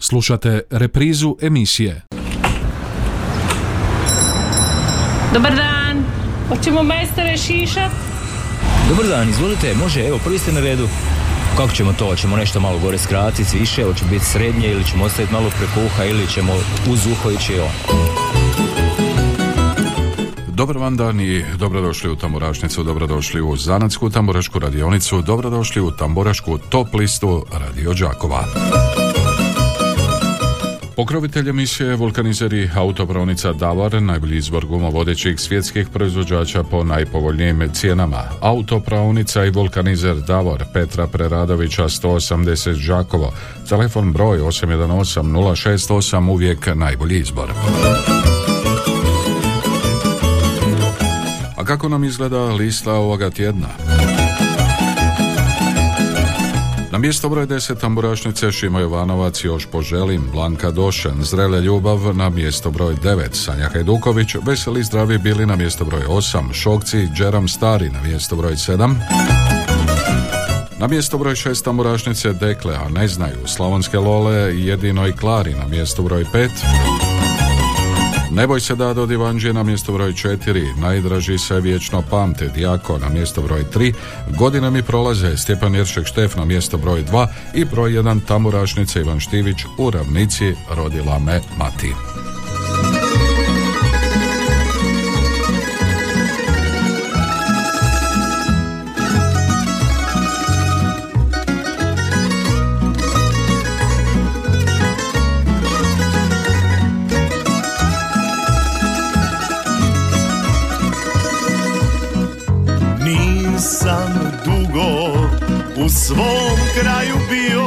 Slušate reprizu emisije. Dobar dan, hoćemo majstore šišat? Dobar dan, izvolite, može, evo, prvi ste na redu. Kako ćemo to? Hoćemo nešto malo gore skratiti, više, hoće biti srednje ili ćemo ostaviti malo preko uha ili ćemo uz uho ići on. Dobar vam dan i dobrodošli u Tamburašnicu, dobrodošli u Zanatsku tamburašku radionicu, dobrodošli u tamburašku top listu Radio Đakova. Pokrovitelj emisije vulkanizeri Autopravnica Davor, najbolji izbor guma vodećih svjetskih proizvođača po najpovoljnijim cijenama. Autopravnica i vulkanizer Davor, Petra Preradovića 180 Đakovo, telefon broj 818 068, uvijek najbolji izbor. A kako nam izgleda lista ovoga tjedna? Na mjesto broj 10 Tamburašnice Šimo Jovanovac, Još poželim, Blanka Došen, Zrele ljubav na mjesto broj 9, Sanja Hajduković, Veseli zdravi bili na mjesto broj 8, Šokci, Džeram Stari na mjesto broj 7. Na mjesto broj 6 Tamburašnice Dekle, a ne znaju, Slavonske Lole, Jedinoj Klari na mjesto broj 5. Ne boj se Dado Divanđe na mjesto broj 4, Najdraži se vječno pamte, Dijako na mjesto broj 3, Godine mi prolaze, Stjepan Jeršek Štef na mjesto broj 2 i broj 1 Tamburašnice Ivan Štivić u ravnici Rodila me mati. U svom kraju bio,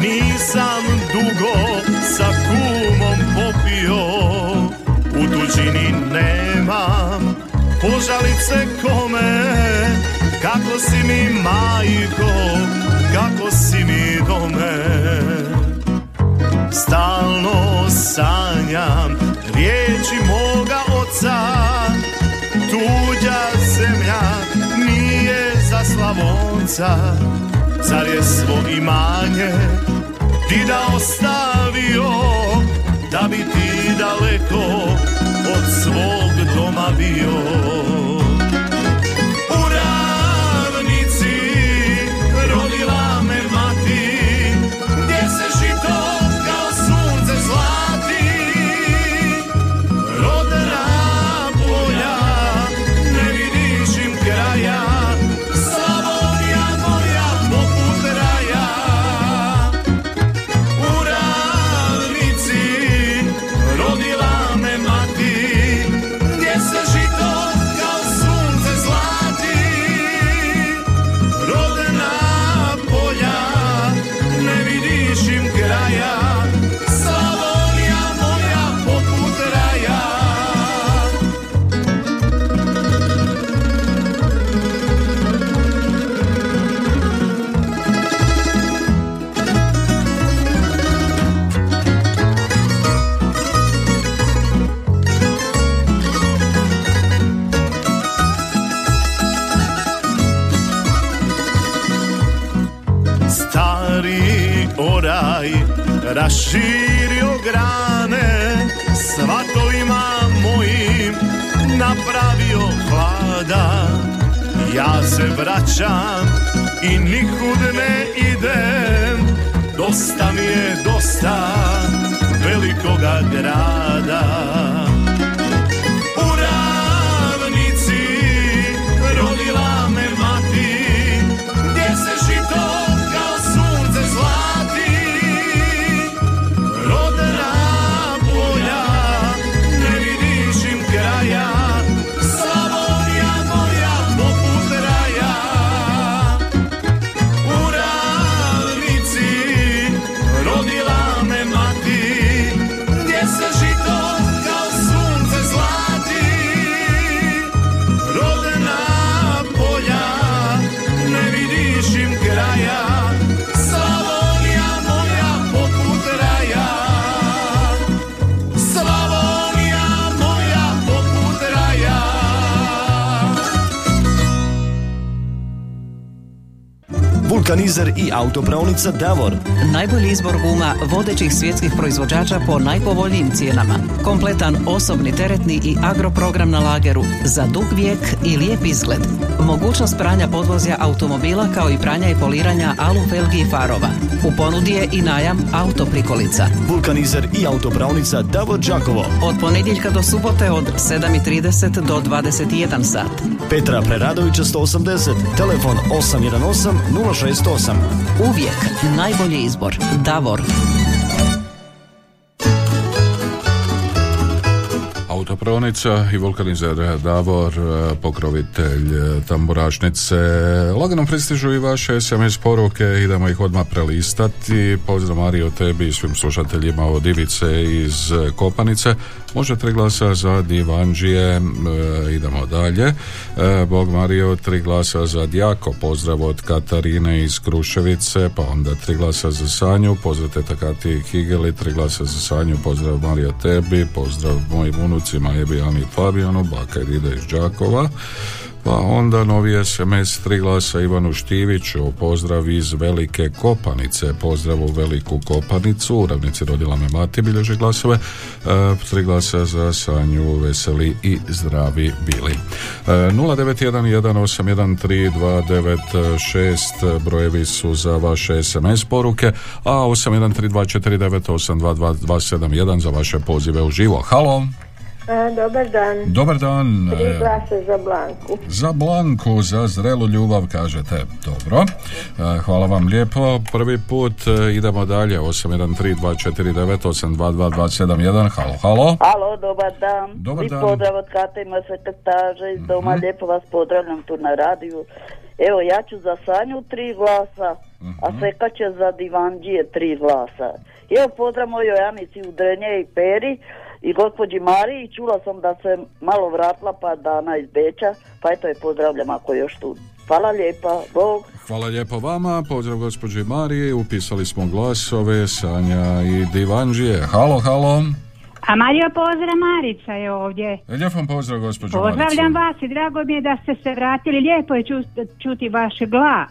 nisam dugo sa kumom popio. U tuđini nemam požalice kome, kako si mi majko, kako si mi dome. Stalno sanjam riječi moga oca, tuđa zemlja Slavonca, car je svo imanje ti da ostavio, da bi ti daleko od svog doma bio. U ravnici rodila me mati, gdje se žito kao sunce zlati. Rodna polja, ne vidiš im kraja, raširio grane, svatovima mojim napravio hlada. Ja se vraćam i nikud ne idem, dosta mi je dosta velikoga grada. U ravnici rodila me mati, gdje se žito kao sunce zla. Rodila me mati, gdje se žito kao vulkanizer i autopravnica Davor. Najbolji izbor guma vodećih svjetskih proizvođača po najpovoljnijim cijenama. Kompletan osobni, teretni i agroprogram na lageru za dug vijek i lijep izgled. Mogućnost pranja podvozja automobila kao i pranja i poliranja alufelgi i farova. U ponudi je i najam autoprikolica. Vulkanizer i autopravnica Davor Đakovo. Od ponedjeljka do subote od 7:30 do 21 sat. Petra Preradovića 180, telefon 818 068. Uvijek najbolji izbor. Davor. Autopravnica i vulkanizer Davor, pokrovitelj tamburašnice. Lagano pristižu i vaše SMS poruke, idemo ih odmah prelistati. Pozdrav Mario tebi i svim slušateljima od Ivice iz Kopanice. Može 3 glasa za Divanđije, idemo dalje. Bog Mario, 3 glasa za Djako, pozdrav od Katarine iz Kruševice, pa onda 3 glasa za Sanju, pozdrav teta Kati i Higeli, 3 glasa za Sanju, pozdrav Mario tebi, pozdrav mojim unucima Ebi, Ani i Fabijanu, baka Irida iz Đakova. Pa onda novi SMS, 3 glasa Ivanu Štiviću, pozdrav iz Velike Kopanice, pozdrav u Veliku Kopanicu, u Ravnici rodila me mati, bilježe glasove, 3 glasa za Sanju, veseli i zdravi bili. 0911813296 brojevi su za vaše SMS poruke, a 813249822271 za vaše pozive u živo. Halo! Dobar dan. Dobar dan. 3 glasa za Blanku. Za Blanku, za zrelu ljubav, kažete. Dobro. Hvala vam lijepo. Prvi put idemo dalje. 813249822271. Halo, halo. Halo, dobar dan. Dobar dan. Pozdrav od Katima Sekretarže iz doma. Mm-hmm. Lijepo vas pozdravljam tu na radiju. Evo, ja ću za Sanju 3 glasa, mm-hmm, a Seka će za Divanđije 3 glasa. Evo, pozdrav mojoj Janici u Drenje i Peri i gospođi Mariji, čula sam da se malo vratila pa Dana iz Beča, pa eto je pozdravljam ako je još tu. Hvala lijepa, Bog. Hvala lijepo vama, pozdrav gospođi Mariji, upisali smo glasove Sanja i Divanđije. Halo, halo. A Mario, pozdrav, Marica je ovdje. Lijep vam pozdrav, gospođo Marica. Pozdravljam vas i drago mi je da ste se vratili, lijepo je čuti vaš glas.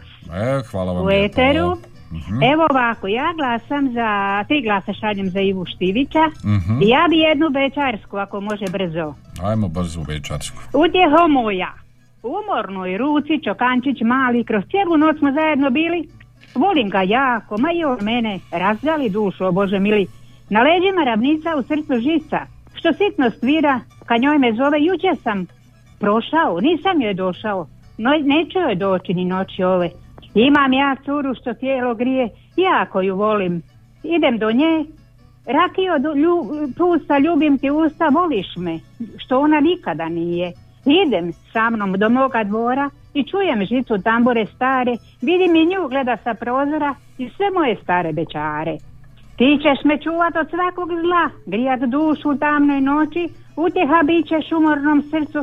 Hvala vam u lijepo. Eteru. Uhum. Evo ovako, ja glasam za 3 glasa šaljem za Ivu Štivića. Uhum. I ja bi jednu večarsku, ako može brzo. Ajmo brzo večarsku. Utjeho moja, u umornoj ruci čokančić mali, kroz cijelu noć smo zajedno bili. Volim ga jako, ma i on mene, razdali dušu, o Bože mili. Na leđima ravnica, u srcu žica, što sitno stvira, kad njoj me zove. Jučer sam prošao, nisam joj došao, no, neću joj doći ni noći ove. Imam ja curu što tijelo grije, jako ju volim. Idem do nje, rakio pusta, ljubim ti usta, voliš me, što ona nikada nije. Idem sa mnom do moga dvora i čujem žicu tambure stare, vidim i nju gleda sa prozora i sve moje stare bečare. Ti ćeš me čuvat od svakog zla, grijat dušu u tamnoj noći, utjeha bit ćeš umornom srcu,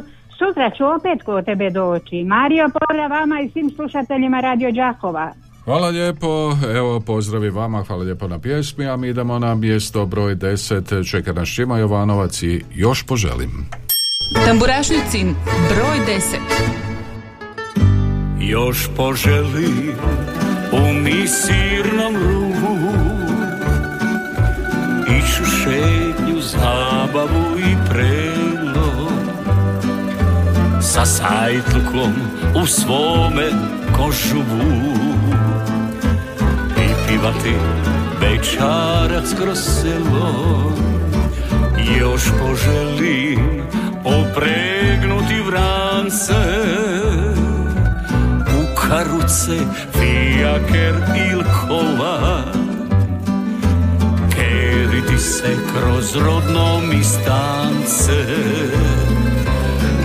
sutra ću opet kod tebe doći. Mario, pozdrav vama i svim slušateljima Radio Đakova. Hvala lijepo, evo pozdravi vama, hvala lijepo na pjesmi, a mi idemo na mjesto broj 10, čeka nas Šima Jovanovac i Još poželim. Tamburašnicin, broj 10. Još poželim u misirnom ruhu išu šetnju, zabavu i prelo sa sajtlukom u svome košubu i pivati večarac kroz selo. Još poželim opregnuti vrance u karuce, fijaker il kola, keriti se kroz rodno mi stance,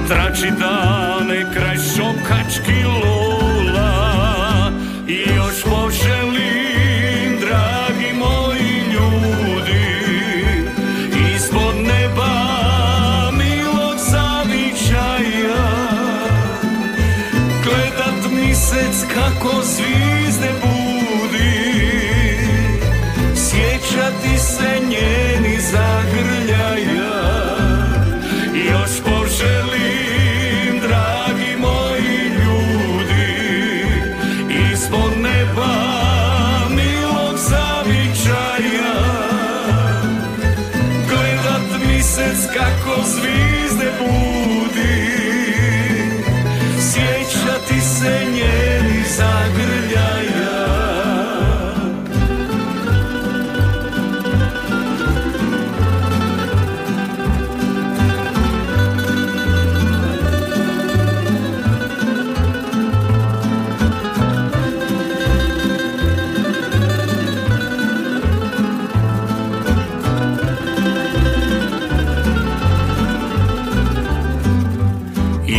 trači dane kraj šokački lola. I još poželim, dragi moji ljudi, ispod neba milog zavičaja, gledat misec kako zvizde budi, sjećati se njeni zagrljaja. Još poželim, dragi moji ljudi, ispod neba mjesec kako zvizde budi, sjeća ti se njeni zagrljaja.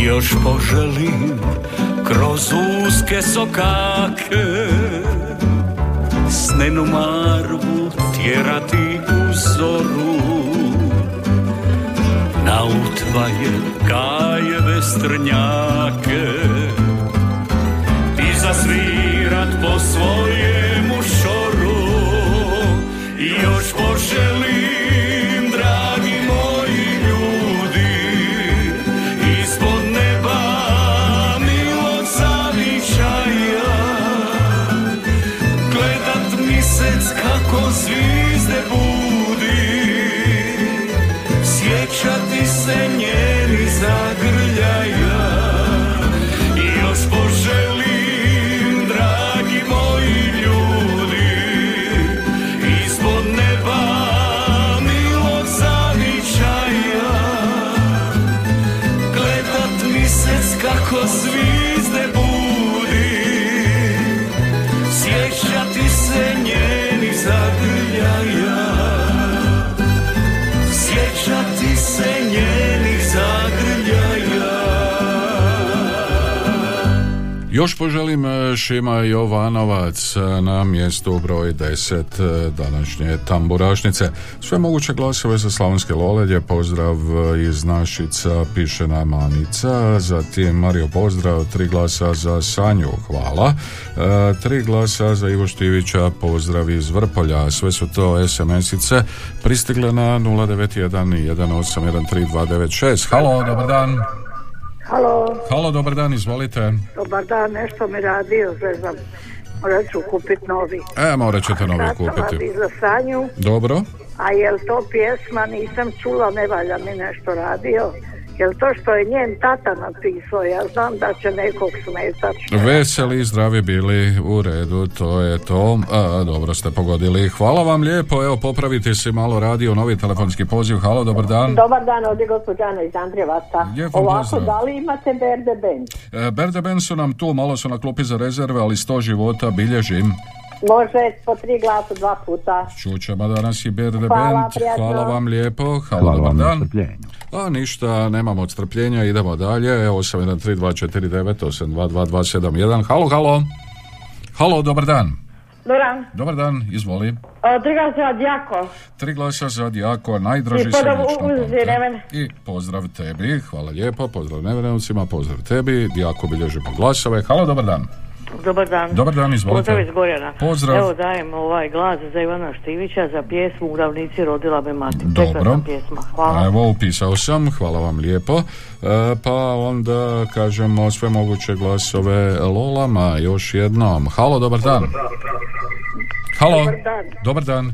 Još poželim kroz uske sokake snenu marvu tjerati u zoru, na utvaje kajeve strnjake i zasvirat po svojemu šoru. Još poželim, dragi moji ljudi, ispod kako zvizde budi, sjećati se njeni zagrljaja. I još poželim, dragi moji ljudi, ispod neba milog zavičaja, gledat mjesec kako zvizde budi, sjećati se njeni zagrljaja, sjećati se njenih zagrljaja. Još poželim Šima Jovanovac na mjestu broj 10 današnje tamburašnice. Sve moguće glasove sa Slavonske Lolelje, pozdrav iz Našica piše nam Anica, zatim Mario pozdrav, 3 glasa za Sanju, hvala, 3 glasa za Ivo Štivića, pozdrav iz Vrpolja. Sve su to SMS-ice pristigle na 091 181 3296. Halo, dobar dan. Halo. Halo, dobar dan, izvolite. Dobar dan, nešto mi radio, znam, morat ću kupit novi. Morat ćete novi kupiti. Sad radi za Sanju. Dobro. A jel to pjesma, nisam čula, ne valja mi nešto radio. Jel to što je njen tata napisao, ja znam da će nekog smetat. Veseli i zdravi bili, u redu, to je to. Dobro ste pogodili, hvala vam lijepo. Evo, popravite si malo radio, novi telefonski poziv. Halo, dobar dan. Dobar dan, ovdje je gospođana iz Andrijevata. Ovako, da li imate Berde Band? Berde Band su nam tu, malo su na klupi za rezerve, ali 100 života bilježim. Može po 3 glasa 2 puta. Čućemo danas i Berde Band. Hvala vam lijepo. Hvala, dobar dan. A ništa, nemamo od strpljenja, idemo dalje. 813249822271. Halo, halo. Halo, dobar dan. Dobar dan. Dobar dan, izvoli. 3 glasa za Djako. 3 glasa za Djako, najdraži srdečno. I pozdrav tebi, hvala lijepo, pozdrav Neverenovcima, pozdrav tebi. Djako bilježimo glasove. Halo, dobar dan. Dobar dan. Dobar dan, izvolite. Pozdrav iz Gorjana. Pozdrav. Evo, dajem ovaj glas za Ivana Štivića za pjesmu U ravnici rodila me mati. Dobro. Hvala. Evo, upisao sam, hvala vam lijepo. Pa onda kažemo sve moguće glasove Lolama još jednom. Halo, dobar dan. Halo. Dobar dan. Dobar dan.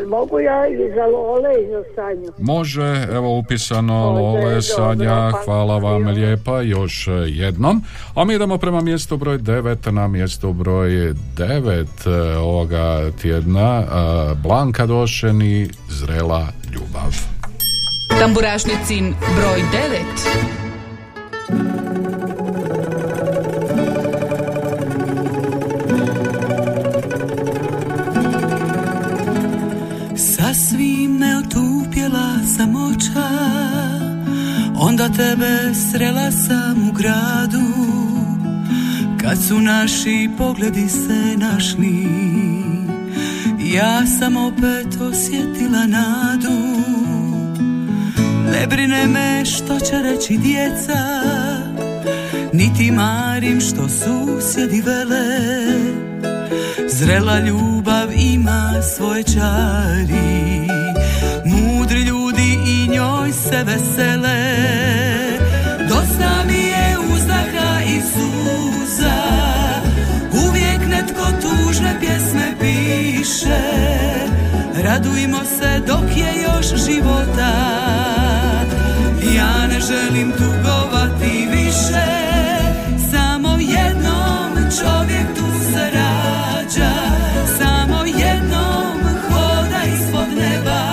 Jel mogu ja i za Lole i za Sanju? Može, evo upisano Lole, Sanja, hvala vam lijepa još jednom. A mi idemo prema mjestu broj 9, na mjestu broj 9 ovoga tjedna Blanka Došen i Zrela ljubav. Tamburašnicin broj 9. Svim ne otupjela sam oča, onda tebe srela sam u gradu, kad su naši pogledi se našli, ja sam opet osjetila nadu. Ne brine me što će reći djeca, niti marim što susjedi vele, zrela ljubav ima svoje čari, mudri ljudi i njoj se vesele. Dosta mi je uzdaha i suza, uvijek netko tužne pjesme piše, radujmo se dok je još života. Ja ne želim tugovati više, samo jednom čovjek tu se rađa, samo jednom hoda ispod neba.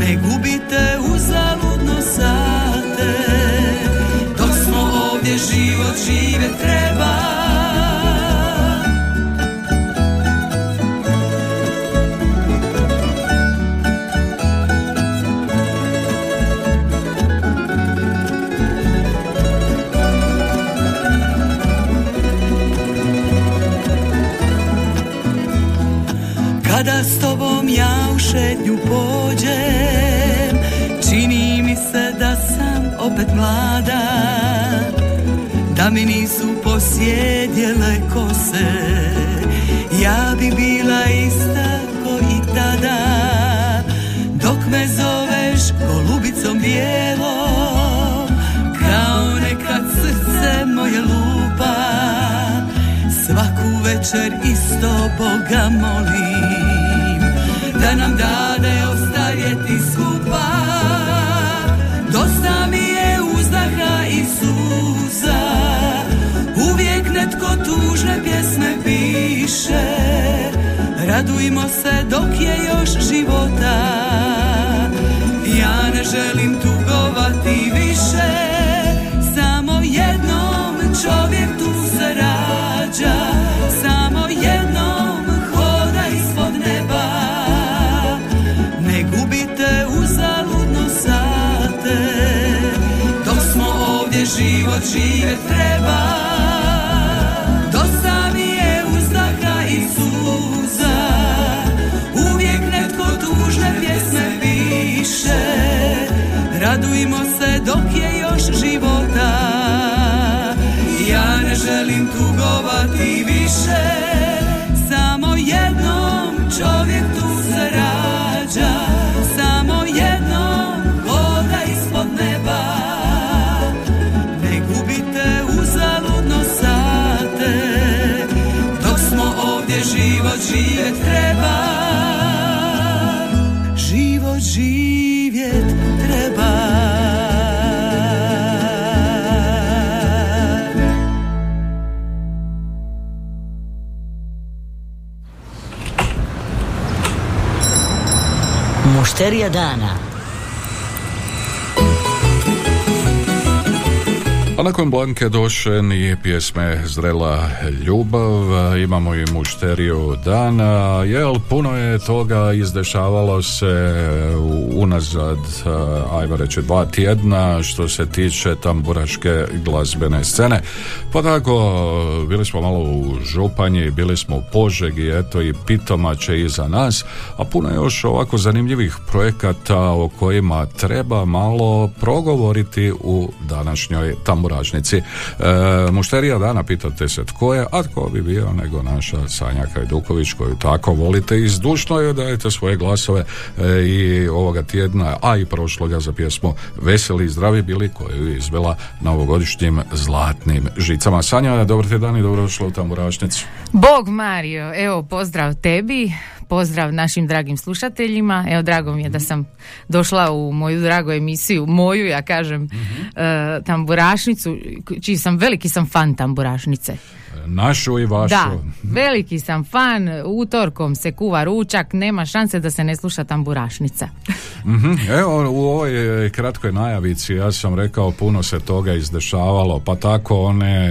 Ne gubite uzaludno sate, dok smo ovdje život žive treba. Kada s tobom ja u šetnju pođem, čini mi se da sam opet mlada, da mi nisu posjedjele kose, ja bi bila ista ko i tada. Dok me zoveš golubicom bijelom, kao nekad srce moje lupa, svaku večer isto Boga molim da nam dade ostajeti skupa. Dosta mi je uzdaha i suza, uvijek netko tužne pjesme piše. Radujmo se dok je još života, ja ne želim tugovati više, samo jednom čovjek tu se rađa, samo jednom hoda ispod neba. Ne gubite uzaludno sate, dok smo ovdje život žive treba. Dosta mi je uzdaha i suza, uvijek netko tužne pjesme piše. Radujmo se dok je još života, ja ne želim tugovati više, samo jednom čovjek tu se rađa, samo jednom voda ispod neba. Ne gubite uzaludno sate, dok smo ovdje život živjet treba. Život živjet treba. Mušterija dana. A nakon Blanke Došen i pjesme Zrela ljubav imamo i mušteriju dana, jel puno je toga izdešavalo se unazad, ajmo reći 2 tjedna, što se tiče tamburaške glazbene scene. Pa tako, bili smo malo u Županji, bili smo u Požegi, eto i Pitomače iza nas, a puno je još ovako zanimljivih projekata o kojima treba malo progovoriti u današnjoj tamburašnici. Mušterija dana, pitate se tko je, a tko bi bio nego naša Sanja Hajduković, koju tako volite i zdušno joj dajete svoje glasove i ovoga tjedna, a i prošloga, za pjesmu Veseli i zdravi bili, koju je izvela na ovogodišnjim Zlatnim žicama. Sanja, dobar ti dan i dobrodošla u tamburašnicu. Bog Mario, evo pozdrav tebi, pozdrav našim dragim slušateljima. Evo, drago mi je da sam došla u moju dragu emisiju, moju, ja kažem, tamburašnicu, čiji sam, veliki sam fan tamburašnice. Našu i vašu. Da, veliki sam fan, utorkom se kuva ručak, nema šanse da se ne sluša tamburašnica. Evo, u ovoj kratkoj najavici ja sam rekao puno se toga izdešavalo, pa tako one,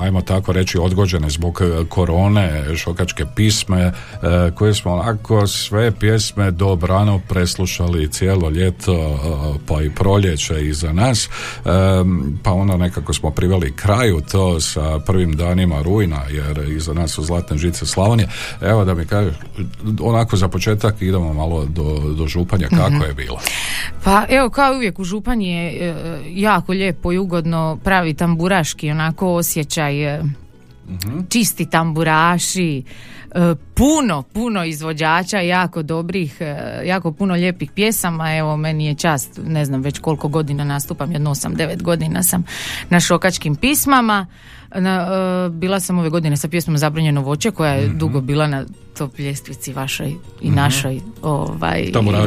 ajmo tako reći, odgođene zbog korone, šokačke pisme, koje smo onako sve pjesme dobrano preslušali cijelo ljeto, pa i proljeće iza nas, pa onda nekako smo priveli kraju to sa prvim danima rujna, jer iza nas su Zlatne žice Slavonije. Evo, da mi kažeš onako za početak, idemo malo do Županja, kako je bilo? Pa evo, kao uvijek u Županji je jako lijepo i ugodno, pravi tamburaški onako osjećaj čisti tamburaši, puno izvođača, jako dobrih, jako puno lijepih pjesama. Evo, meni je čast, ne znam već koliko godina nastupam, jedno 8-9 godina sam na Šokačkim pismama. Bila sam ove godine sa pjesmom Zabranjeno voće, koja je dugo bila na top ljestvici vašoj i našoj.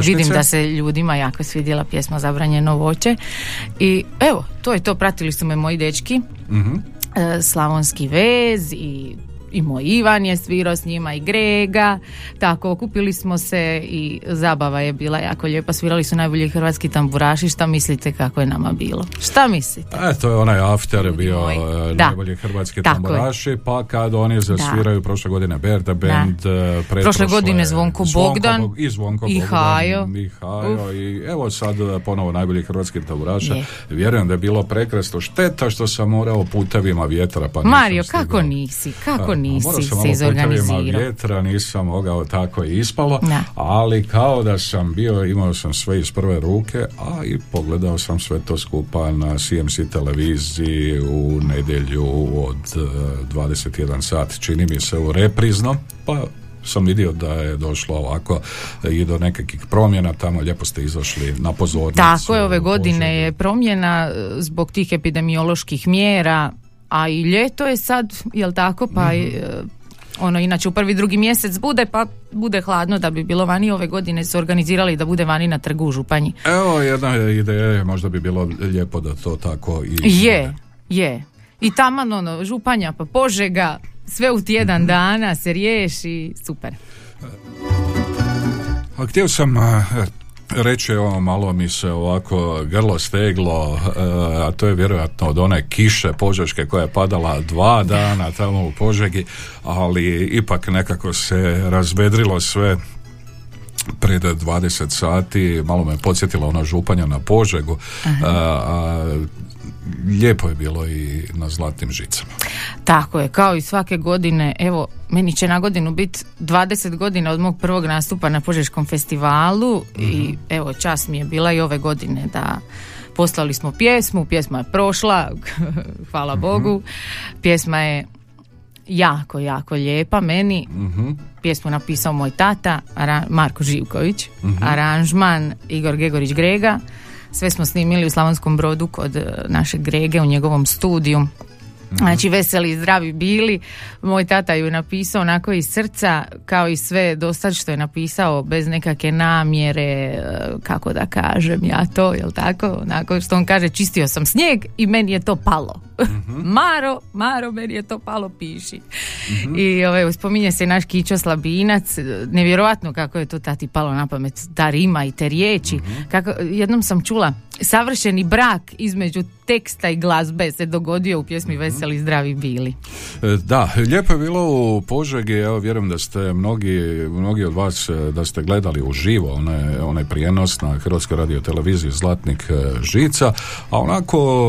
Vidim da se ljudima jako svidjela pjesma Zabranjeno voće. I evo, to je to, pratili su me moji dečki, Slavonski vez i moj Ivan je svirao s njima i Grega, tako okupili smo se i zabava je bila jako lijepa, svirali su najbolji hrvatski tamburaši. Šta mislite kako je nama bilo? Šta mislite? To je onaj after bio najbolji hrvatski tamburaši, pa kad oni zasviraju prošle godine Berda Band, prošle godine Zvonko Bogdan i Hajo i evo sad ponovo najbolji hrvatski tamburaša. Vjerujem da je bilo prekrasno, šteta što sam morao putevima vjetra, pa Mario, kako nisi, kako morao sam malo putevima vjetra, nisam mogao, tako i ispalo, ali kao da sam bio, imao sam sve iz prve ruke, a i pogledao sam sve to skupa na CMC televiziji u nedjelju od 21 sat, čini mi se, u reprizno, pa sam vidio da je došlo ovako i do nekakvih promjena, tamo lijepo ste izašli na pozornicu. Tako je, ove godine je promjena zbog tih epidemioloških mjera, a i ljeto je sad, jel tako, pa ono, inače u prvi, drugi mjesec bude, pa bude hladno, da bi bilo vani, ove godine se organizirali da bude vani na trgu u Županji. Evo jedna ideja, možda bi bilo lijepo da to tako i je. I taman ono, Županja pa Požega, sve u tjedan dana se riješi, super. A htio sam reći, evo, malo mi se ovako grlo steglo, a to je vjerojatno od one kiše požeške koja je padala 2 dana tamo u Požegi, ali ipak nekako se razvedrilo sve pred 20 sati, malo me podsjetila ona Županja na Požegu, lijepo je bilo i na Zlatnim žicama. Tako je, kao i svake godine. Evo, meni će na godinu biti 20 godina od mog prvog nastupa na Požeškom festivalu i evo, čast mi je bila i ove godine da poslali smo pjesmu, pjesma je prošla, hvala Bogu, pjesma je jako lijepa meni. Pjesmu napisao moj tata Marko Živković, aranžman Igor Gregorić Grega. Sve smo snimili u Slavonskom Brodu kod našeg Grege u njegovom studiju. Znači, veseli i zdravi bili. Moj tata ju je napisao onako iz srca, kao i sve dosad što je napisao, bez nekakve namjere, kako da kažem ja to, jel tako? Onako što on kaže, čistio sam snijeg i meni je to palo. Maro, meni je to palo, piši. I spominje se naš Kičo Slabinac, nevjerojatno kako je to tati palo na pamet, ta rima i te riječi. Kako, jednom sam čula, savršeni brak između teksta i glazbe se dogodio u pjesmi Veseli zdravi bili. Da, lijepo je bilo u Požegi. Evo, vjerujem da ste mnogi od vas da ste gledali uživo onaj prijenos na Hrvatskoj radioteleviziji Zlatnih žica, a onako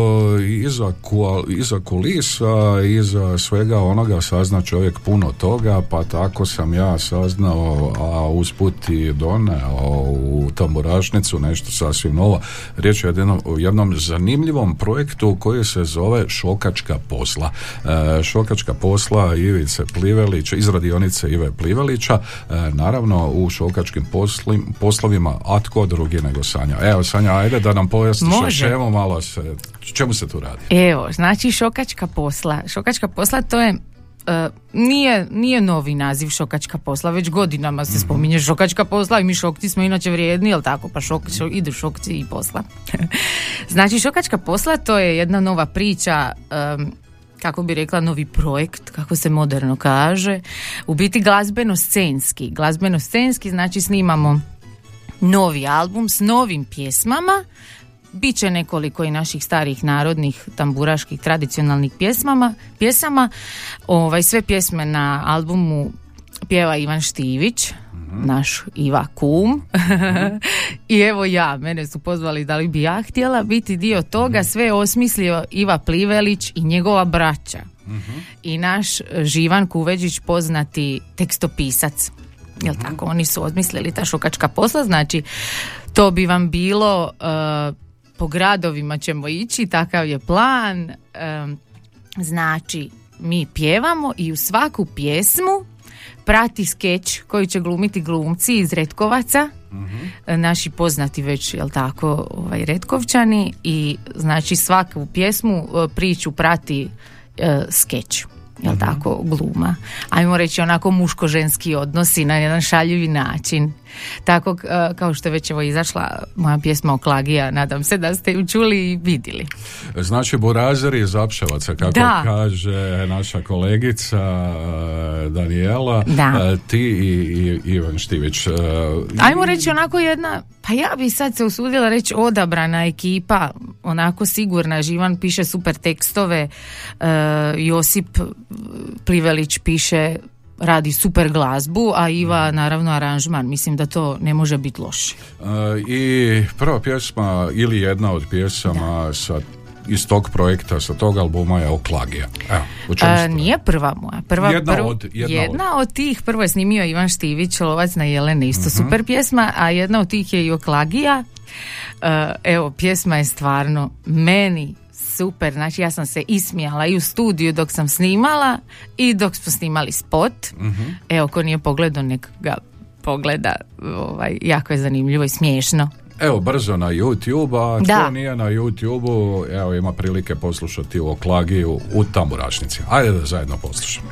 iza kulisa, iza svega onoga sazna čovjek puno toga, pa tako sam ja saznao, a usput i doneo u tamburašnicu nešto sasvim novo. Riječ je o jednom zanimljivom projektu koji se zove Šokačka posla. Šokačka posla Ivice Plivelića, iz radionice Ive Plivelića, naravno u šokačkim poslovima, a tko drugi nego Sanja. Evo, Sanja, ajde da nam pojasniš čemu se tu radi. Evo, znači Šokačka posla. Šokačka posla to je nije novi naziv Šokačka posla, već godinama se spominje Šokačka posla i mi šokci smo inače vrijedni, jel tako, pa idu šokci i posla. Znači, Šokačka posla to je jedna nova priča, kako bi rekla, novi projekt, kako se moderno kaže, u biti glazbeno-scenski. Znači, snimamo novi album s novim pjesmama, biće nekoliko i naših starih narodnih tamburaških tradicionalnih pjesama. Sve pjesme na albumu pjeva Ivan Štivić, naš Iva Kum. I evo ja, mene su pozvali da li bi ja htjela biti dio toga. Sve osmislio Iva Plivelić i njegova braća i naš Živan Kuveđić, poznati tekstopisac, jel tako, oni su osmislili ta Šokačka posla. Znači, to bi vam bilo, po gradovima ćemo ići, takav je plan. Znači, mi pjevamo i u svaku pjesmu prati skeč koji će glumiti glumci iz Retkovaca, naši poznati već, jel tako, Retkovčani, i znači svaku pjesmu priču prati skeč, jel tako, gluma. Ajmo reći onako muško-ženski odnosi na jedan šaljivi način. Tako kao što je već evo izašla moja pjesma Oklagija, nadam se da ste ju čuli i vidjeli. Znači Burazer je Zapševaca, kako da kaže naša kolegica Danijela, da. Ti i Ivan Štivić. Ajmo reći onako jedna, pa ja bi sad se usudila reći odabrana ekipa, onako sigurna. Živan piše super tekstove, Josip Plivelić piše, radi super glazbu, a Iva naravno aranžman, mislim da to ne može biti loše. I prva pjesma ili jedna od pjesama iz tog projekta, sa tog albuma je Oklagija. Nije prva moja. Jedna od tih, prvo je snimio Ivan Štivić, Lovac na jelene, isto super pjesma, a jedna od tih je i Oklagija. Evo, pjesma je stvarno meni super, znači ja sam se ismijala i u studiju dok sam snimala i dok smo snimali spot. Evo, ko nije pogledao, nek ga pogleda, jako je zanimljivo i smiješno. Evo, brzo na YouTube, a tko nije na YouTube-u, evo, ima prilike poslušati Oklagiju u tamburašnici. Ajde da zajedno poslušamo.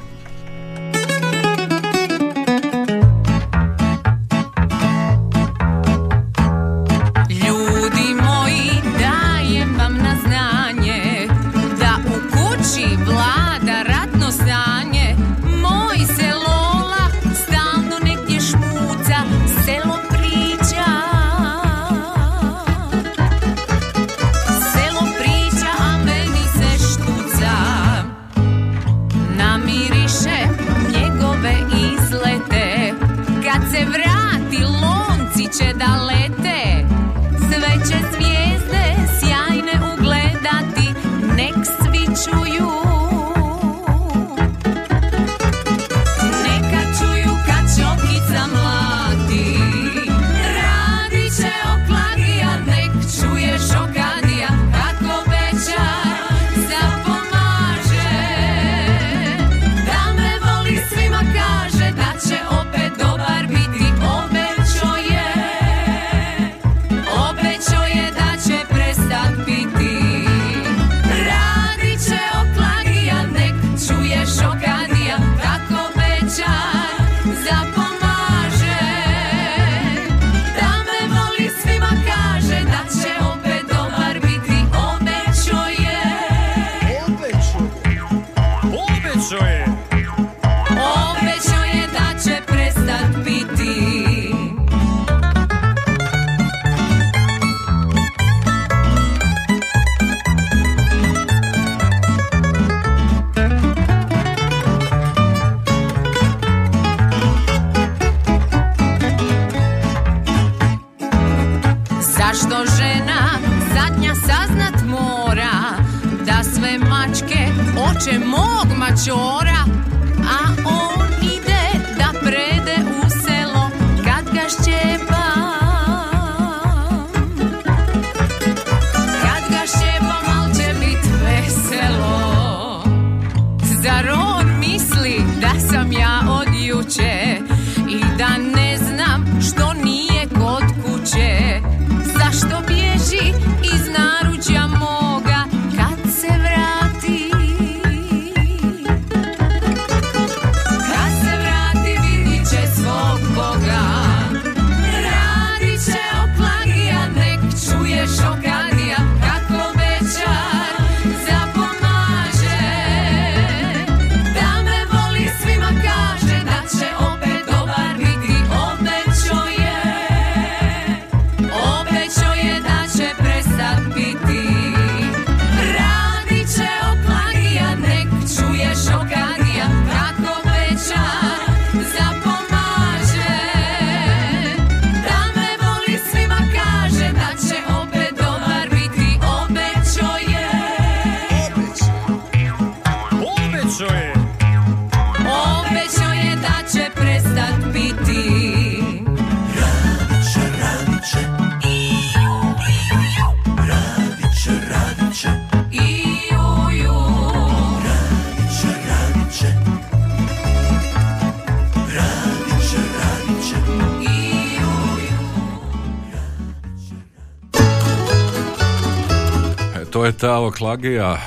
to je ta oklagija,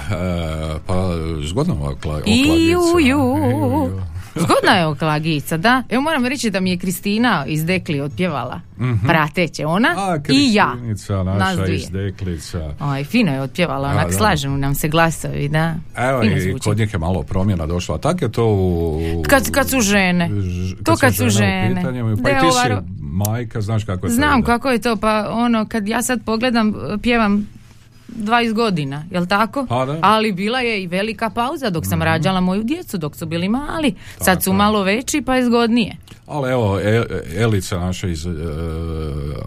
pa zgodna oklagijica. Zgodna je oklagijica, da. Evo moram reći da mi je Kristina iz Dekli otpjevala. Mm-hmm. Prateće ona i ja. Kristinica naša iz Deklica. Oj, fino je otpjevala, onak slažu nam se glasovi, da. Evo fino i zvuči. Kod njih je malo promjena došla, a tak je to u... Kad su žene. Kad su žene. Pa i ti si majka, znaš kako je to. Znam kako je to, pa ono, kad ja sad pogledam, pjevam 20 godina, jel tako? Pa, da. Ali bila je i velika pauza dok sam rađala moju djecu, dok su bili mali. Tako. Sad su malo veći pa je zgodnije. Ali evo, Elica naša iz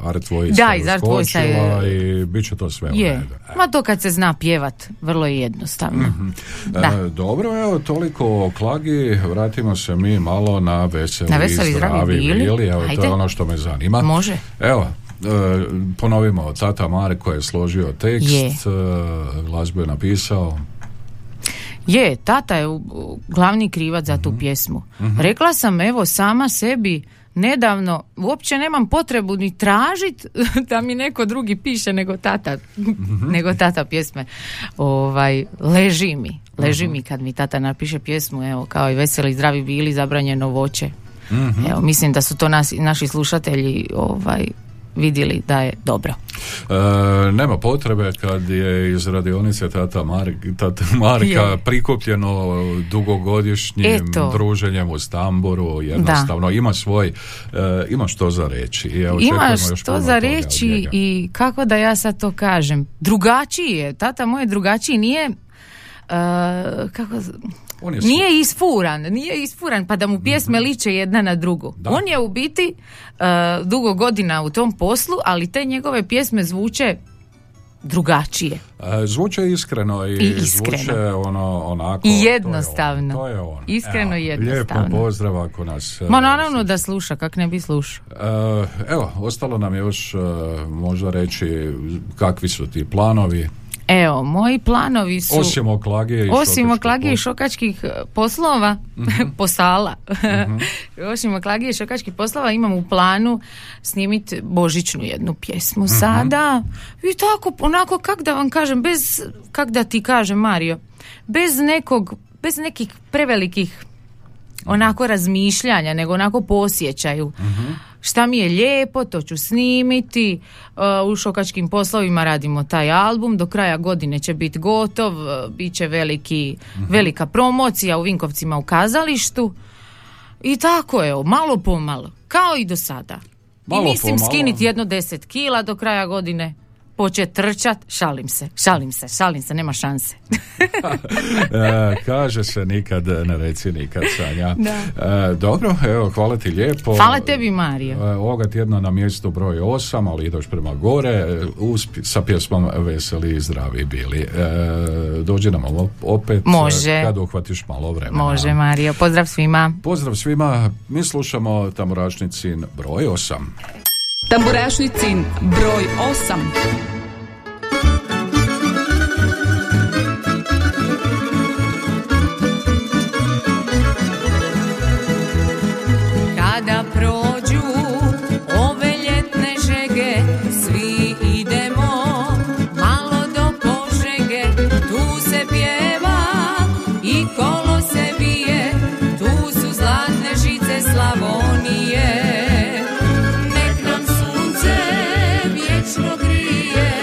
Artvojsa uskočila i bit će to sve. Je. Ma to kad se zna pjevat, vrlo je jednostavno. Mm-hmm. Dobro, evo, toliko o klagi, vratimo se mi malo na veseli zdravi bili. Evo, ajde. To je ono što me zanima. Može. Evo. Ponovimo, tata Marko je složio tekst, glazbu je napisao. Tata je glavni krivac za tu pjesmu. Rekla sam, evo, sama sebi nedavno, uopće nemam potrebu ni tražiti da mi neko drugi piše nego tata, nego tata pjesme. Leži mi kad mi tata napiše pjesmu, evo, kao i veseli zdravi bili, zabranjeno voće. Evo, mislim da su to naši slušatelji vidjeli da je dobro. Nema potrebe kad je iz radionice tata Marka prikupljeno dugogodišnjim druženjem u Stamboru, jednostavno ima svoj ima što za reći. Ima što za reći i kako da ja sad to kažem. Drugačiji je, tata moj drugačiji nije Nije isfuran, pa da mu pjesme liče jedna na drugu. Da. On je u biti dugo godina u tom poslu, ali te njegove pjesme zvuče drugačije. Zvuče iskreno i zvuče onako. I jednostavno. To je on. Iskreno i jednostavno. Lijepo pozdrav ako nas... Ma naravno da sluša, kak ne bi slušao. Evo, ostalo nam još možda reći kakvi su ti planovi. Evo, moji planovi su... Osim oklagije i šokačkih poslova, posala. Osim oklagije i šokačkih poslova imam u planu snimiti božićnu jednu pjesmu sada. I tako, onako, kak da vam kažem, Mario, bez nekih prevelikih onako razmišljanja, nego onako po osjećaju. Šta mi je lijepo, to ću snimiti. U šokačkim poslovima radimo taj album, do kraja godine će biti gotov, bit će velika promocija u Vinkovcima u kazalištu. I tako je, malo pomalo, kao i do sada. I mislim skiniti 10 kila do kraja godine. Počet trčat, šalim se, nema šanse. Kaže se nikad, ne reci nikad, Sanja. Dobro, evo, hvala ti lijepo. Hvala tebi, Mario. Ovoga tjedna na mjestu broj 8, ali ideš prema gore, sa pjesmom veseli i zdravi bili. Dođi nam opet. Može. Kad uhvatiš malo vremena. Može, Mario, pozdrav svima. Mi slušamo Tamburašnicin broj 8. Tamburašnicin broj 8. Kada prođu ove ljetne žege, svi idemo malo do Požege, tu se pjeva i kolo se bije, tu su zlatne žice Slavonije. No grije.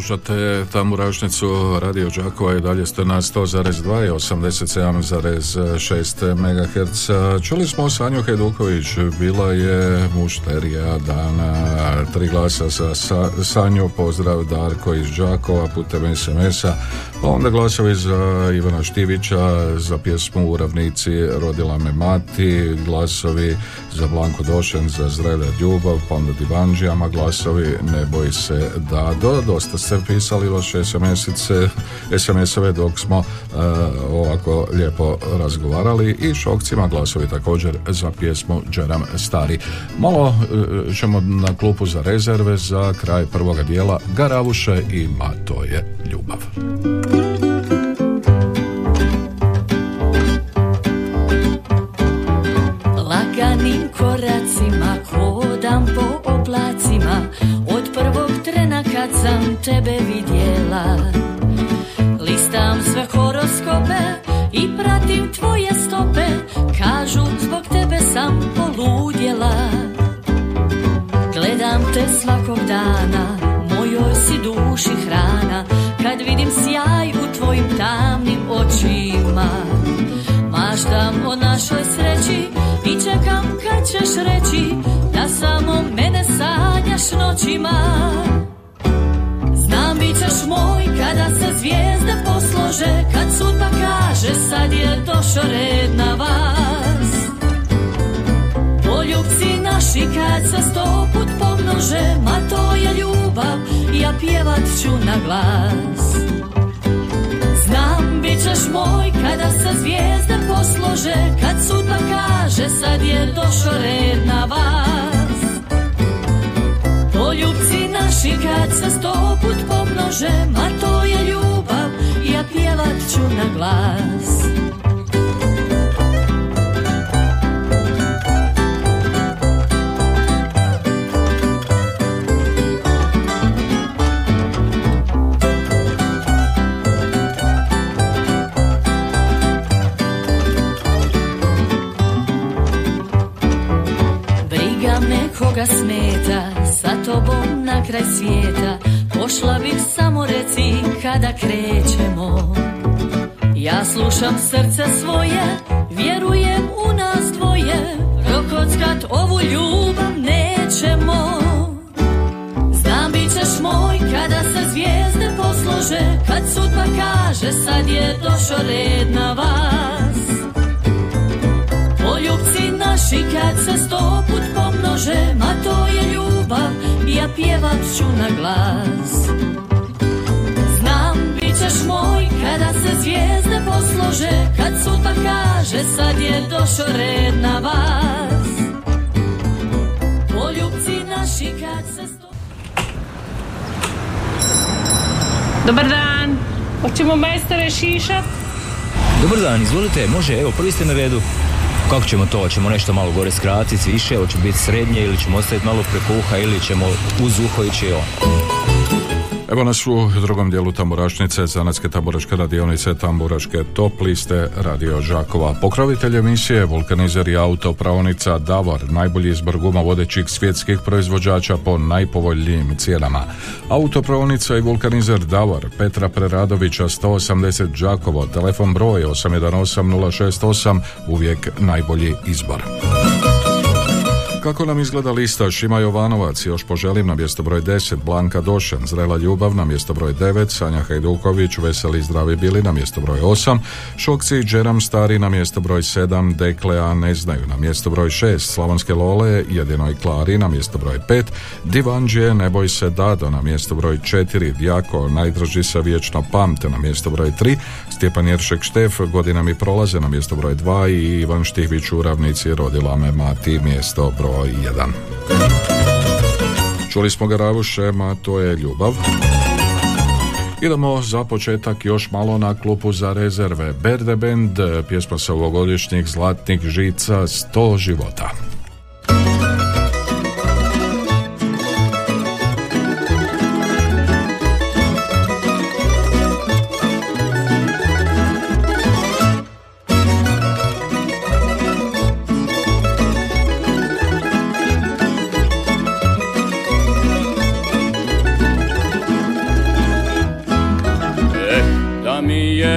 Slušate Tambu Rašnicu, Radio Đakova, i dalje ste na 100,2 i 87,6 MHz. Čuli smo Sanju Hajduković, bila je mušterija dana, Tri glasa za Sanju, pozdrav Darko iz Đakova putem SMS-a, pa onda glasovi za Ivana Štivića za pjesmu Uravnici, Rodila me mati, glasovi za Blanko Došen za Zrela ljubav, pa onda Divanđijama glasovi, ne boj se Dado. Dosta ste pisali vaše SMS-ove dok smo ovako lijepo razgovarali, i Šokcima glasovi također za pjesmu Đeram stari. Malo ćemo na klupu za rezerve za kraj prvoga dijela, Garavuše i Ma to je ljubav. Laganim koracima hodam po oblacima, od prvog trena kad sam tebe vidjela. Listam sve horoskope i pratim tvoje stope, kažu zbog tebe sam poludjela. Gledam te svakog dana, mojoj si duši hrana, kad vidim sjaj u tvojim tamnim očima. Maštam o našoj sreći i čekam kad ćeš reći da samo mene sanjaš noćima. Znam bit ćeš moj kada se zvijezde poslože, kad sudba kaže sad je došao red na vas. Poljubci naši kad se 100 put pomnože, ma to je ljubav, ja pjevat ću na glas. Znam bit ćeš moj kada se zvijezde poslože, kad sudba kaže sad je došao red na vas. Poljubci naši kad se 100 put pomnože, ma to je ljubav, ja pjevat ću na glas. Koga smeta, sa tobom na kraj svijeta, pošla bih samo reci kada krećemo. Ja slušam srce svoje, vjerujem u nas dvoje, prokockat ovu ljubav nećemo. Znam bit ćeš moj kada se zvijezde poslože, kad sudba kaže sad je došao red na vas. Poljubci naši kad se 100 put pomnože, ma to je ljubav, ja pjevat ću na glas. Znam bit ćeš moj kada se zvijezde poslože, kad sudba kaže sad je došao red na vas. Poljubci naši kad se Dobar dan, hoćemo majstore šišat? Dobar dan, izvolite, može, evo prvi ste na redu. Kako ćemo to? Hoćemo nešto malo gore skratiti, više, hoće biti srednje ili ćemo ostaviti malo preko uha ili ćemo uz uho ići i on? Evo nas u drugom dijelu Tamburašnice, zanatske tamburaške radionice Tamburaške top liste Radio Žakova. Pokrovitelj emisije, vulkanizer i autopravnica Davor, najbolji izbor guma vodećih svjetskih proizvođača po najpovoljnijim cijenama. Autopravnica i vulkanizer Davor, Petra Preradovića, 180 Žakovo, telefon broj 818068, uvijek najbolji izbor. Kako nam izgleda lista? Šima Jovanovac, Još poželim na mjesto broj 10, Blanka Došen, Zrela ljubav na mjesto broj 9, Sanja Hajduković, Veseli i zdravi bili na mjesto broj 8, Šokci i Đeram stari na mjesto broj 7, Dekle a ne znaju na mjesto broj 6, Slavonske lole Jedinoj Klari na mjesto broj 5, Divanđije Ne boj se Dado na mjesto broj 4, Djako Najdraži se vječno pamte na mjesto broj 3, Stjepan Jeršek Štef Godina mi prolaze na mjesto broj 2 i Ivan Štivić u ravnici Rodila me mati mjesto broj 1. Čuli smo Garavuše, ma to je ljubav. Idemo za početak još malo na klupu za rezerve. Berde Band, pjesma sa ovogodišnjih zlatnih žica 100 života.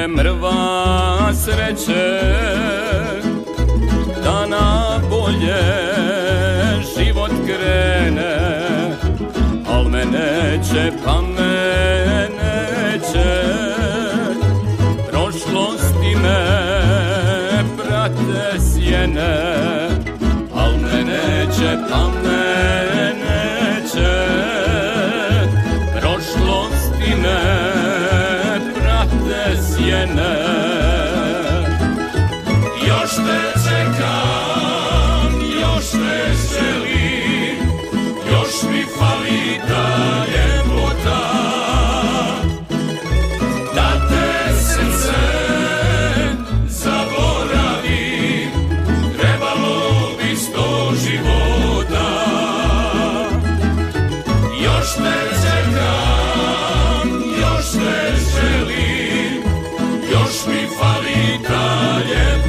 je mrva sreće da na bolje život krene, al me neće, pa me neće, prošlosti me prate sjene, al me neće, pa me neće, prošlosti me prate sjene. Još te čekam, još te želim, još mi fali ta ljepota, da te srce zaboravim, trebalo bi 100 života. Još te čekam, još te želim, još mi fali ta ljepota,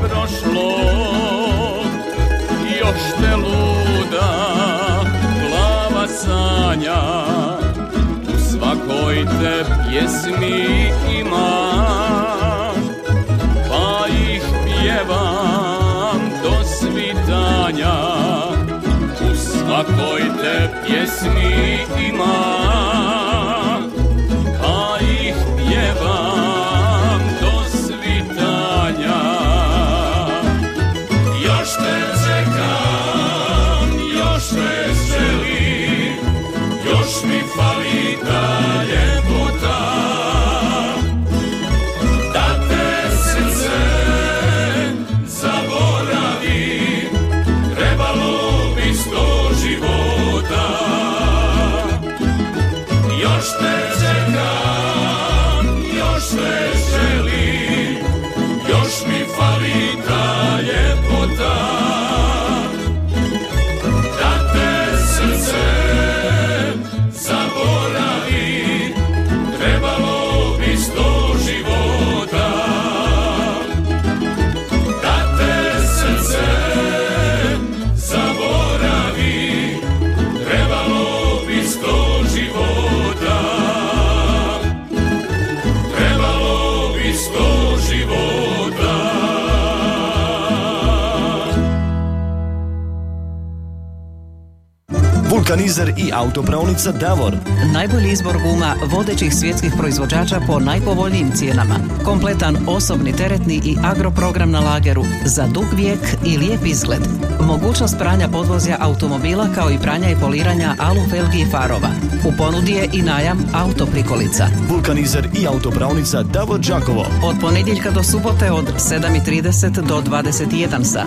prošlo, još te luda glava sanja, u svakoj te pjesmi ima, pa ih pjevam do svitanja, u svakoj te pjesmi ima, pa ih pjevam. Još te čekam, još te želim, još mi fali ta ljepota, da te srce zaboravi, trebalo bi 100 života, da te srce zaboravi, trebalo bi 100 života. Vulkanizer i autopravnica Davor. Najbolji izbor guma vodećih svjetskih proizvođača po najpovoljnijim cijenama. Kompletan osobni, teretni i agroprogram na lageru za dug vijek i lijep izgled. Mogućnost pranja podvozja automobila kao i pranja i poliranja alufelgi i farova. U ponudi je i najam autoprikolica. Vulkanizer i autopravnica Davor Đakovo. Od ponedjeljka do subote od 7:30 do 21 sat.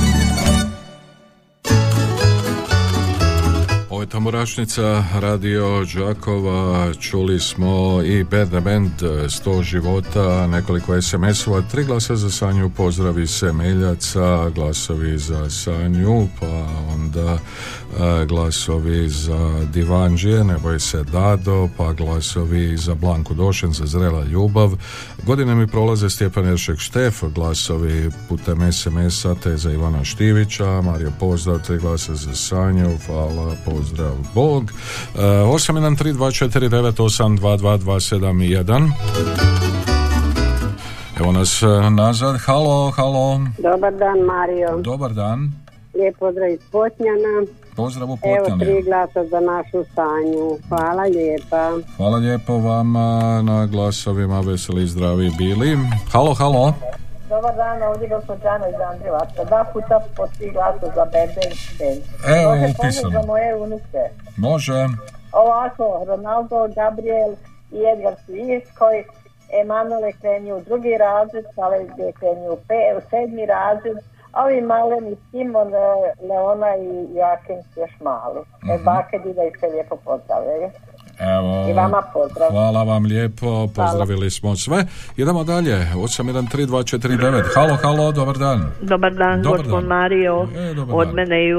Ovo je Tamburašnica, Radio Đakova. Čuli smo i Bad The Band, 100 života, nekoliko SMS-ova, 3 glasa za Sanju, pozdravi Semeljaca, glasovi za Sanju, pa onda glasovi za Divanđije, ne boj se Dado, pa glasovi za Blanku Došen, za Zrela ljubav. Godine mi prolaze, Stjepan Jeršek Štef, glasovi putem SMS-a te za Ivana Štivića, Mario pozdrav, 3 glasa za Sanju, hvala, pozdrav, Bog. 813249822271. Evo nas nazad, halo, halo. Dobar dan, Mario. Dobar dan. Lijep pozdrav iz Potnjana. Pozdrav u Potnjane. Evo 3 glasa za našu Sanju. Hvala lijepa. Hvala lijepo vama na glasovima, veseli i zdravi bili. Halo, halo. Dobar dan, ovdje gospođana iz Andrijevaca. 2 puta po 3 glasa za bebe i ben. Evo, upisano. Može pomoći za moje unuke. Može. Ovako, Ronaldo, Gabriel, i Edgarsu Irskoj. Emanuel je krenio u drugi razred, Salez je krenio u sedmi razred, a ovi maleni Simon, Leona i Jakins još mali. Bake Dida i sve lijepo pozdravljaju. Evo, i vama pozdrav. Hvala vam lijepo, pozdravili smo sve. Idemo dalje, 813249. Halo, halo, dobar dan. Dobar dan, gospod Mario. Od mene i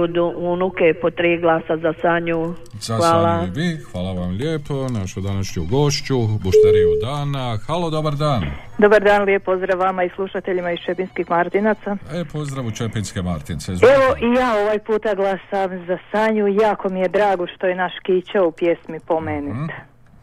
unuke po 3 glasa za Sanju. Za hvala. Sanju i vi, hvala vam lijepo. Našu današnju gošću, Bušteriju dana. Halo, dobar dan. Dobar dan, lijep pozdrav vama i slušateljima iz Čepinskih Martinaca. Pozdrav u Čepinske Martince. Zbog. Evo, i ja ovaj puta glasam za Sanju. Jako mi je drago što je naš Kića u pjesmi pomenut.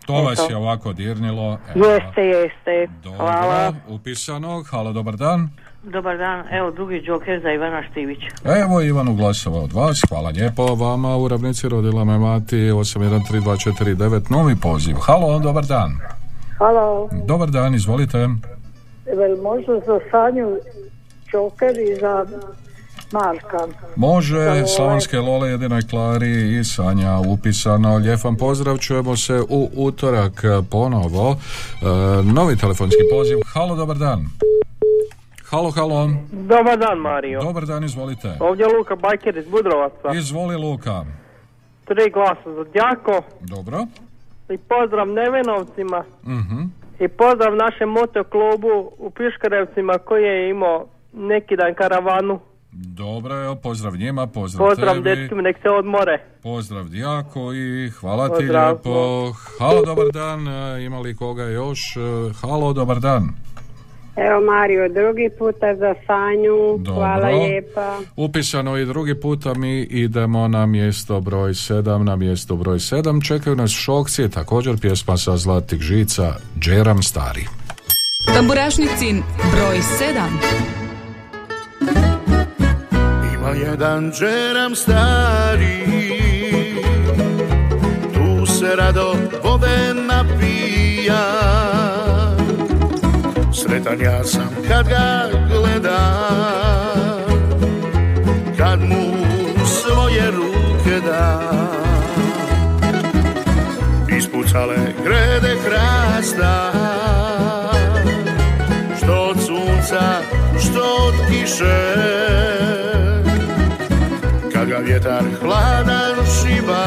To vas je ovako dirnilo. Evo. Jeste. Dobro, hvala. Upisano. Halo, dobar dan. Dobar dan, evo drugi džoker za Ivana Štivića. Evo Ivanu glasova od vas, hvala lijepo vama. U Ravnici rodila me mati, 813249, novi poziv. Halo, dobar dan. Halo. Dobar dan, izvolite. Vel možda za Sanju džoker i za Marka. Može, Lole. Slavonske Lole, jedinoj Klari i Sanja upisano. Lijep vam pozdrav, čujemo se u utorak ponovo. Novi telefonski poziv. Halo, dobar dan. Halo, halo. Dobar dan, Mario. Dobar dan, izvolite. Ovdje je Luka Bajker iz Budrovaca. Izvoli, Luka. 3 glasa za Đako. Dobro. I pozdrav Nevenovcima. I pozdrav našem motoklubu u Piškarevcima koji je imao neki dan karavanu. Dobro, pozdrav njima, pozdrav tebi. Pozdrav dečkim, nek se odmore. Pozdrav Djako i hvala pozdrav. Ti lijepo. Halo, dobar dan. Ima li koga još? Halo, dobar dan. Evo Mario, drugi puta za Sanju. Dobro. Hvala lijepa. Upisano i drugi puta, mi idemo na mjesto broj 7. Na mjesto broj 7 čekaju nas Šokci, također pjesma sa Zlatih žica, Džeram stari. Tamburašnicin broj 7. Ima jedan Džeram stari, tu se rado vode napija. Sretan ja sam kad ga gledam, kad mu svoje ruke dam. Ispucale grede hrasta, što od sunca, što od kiše. Kad ga vjetar hladan šiba,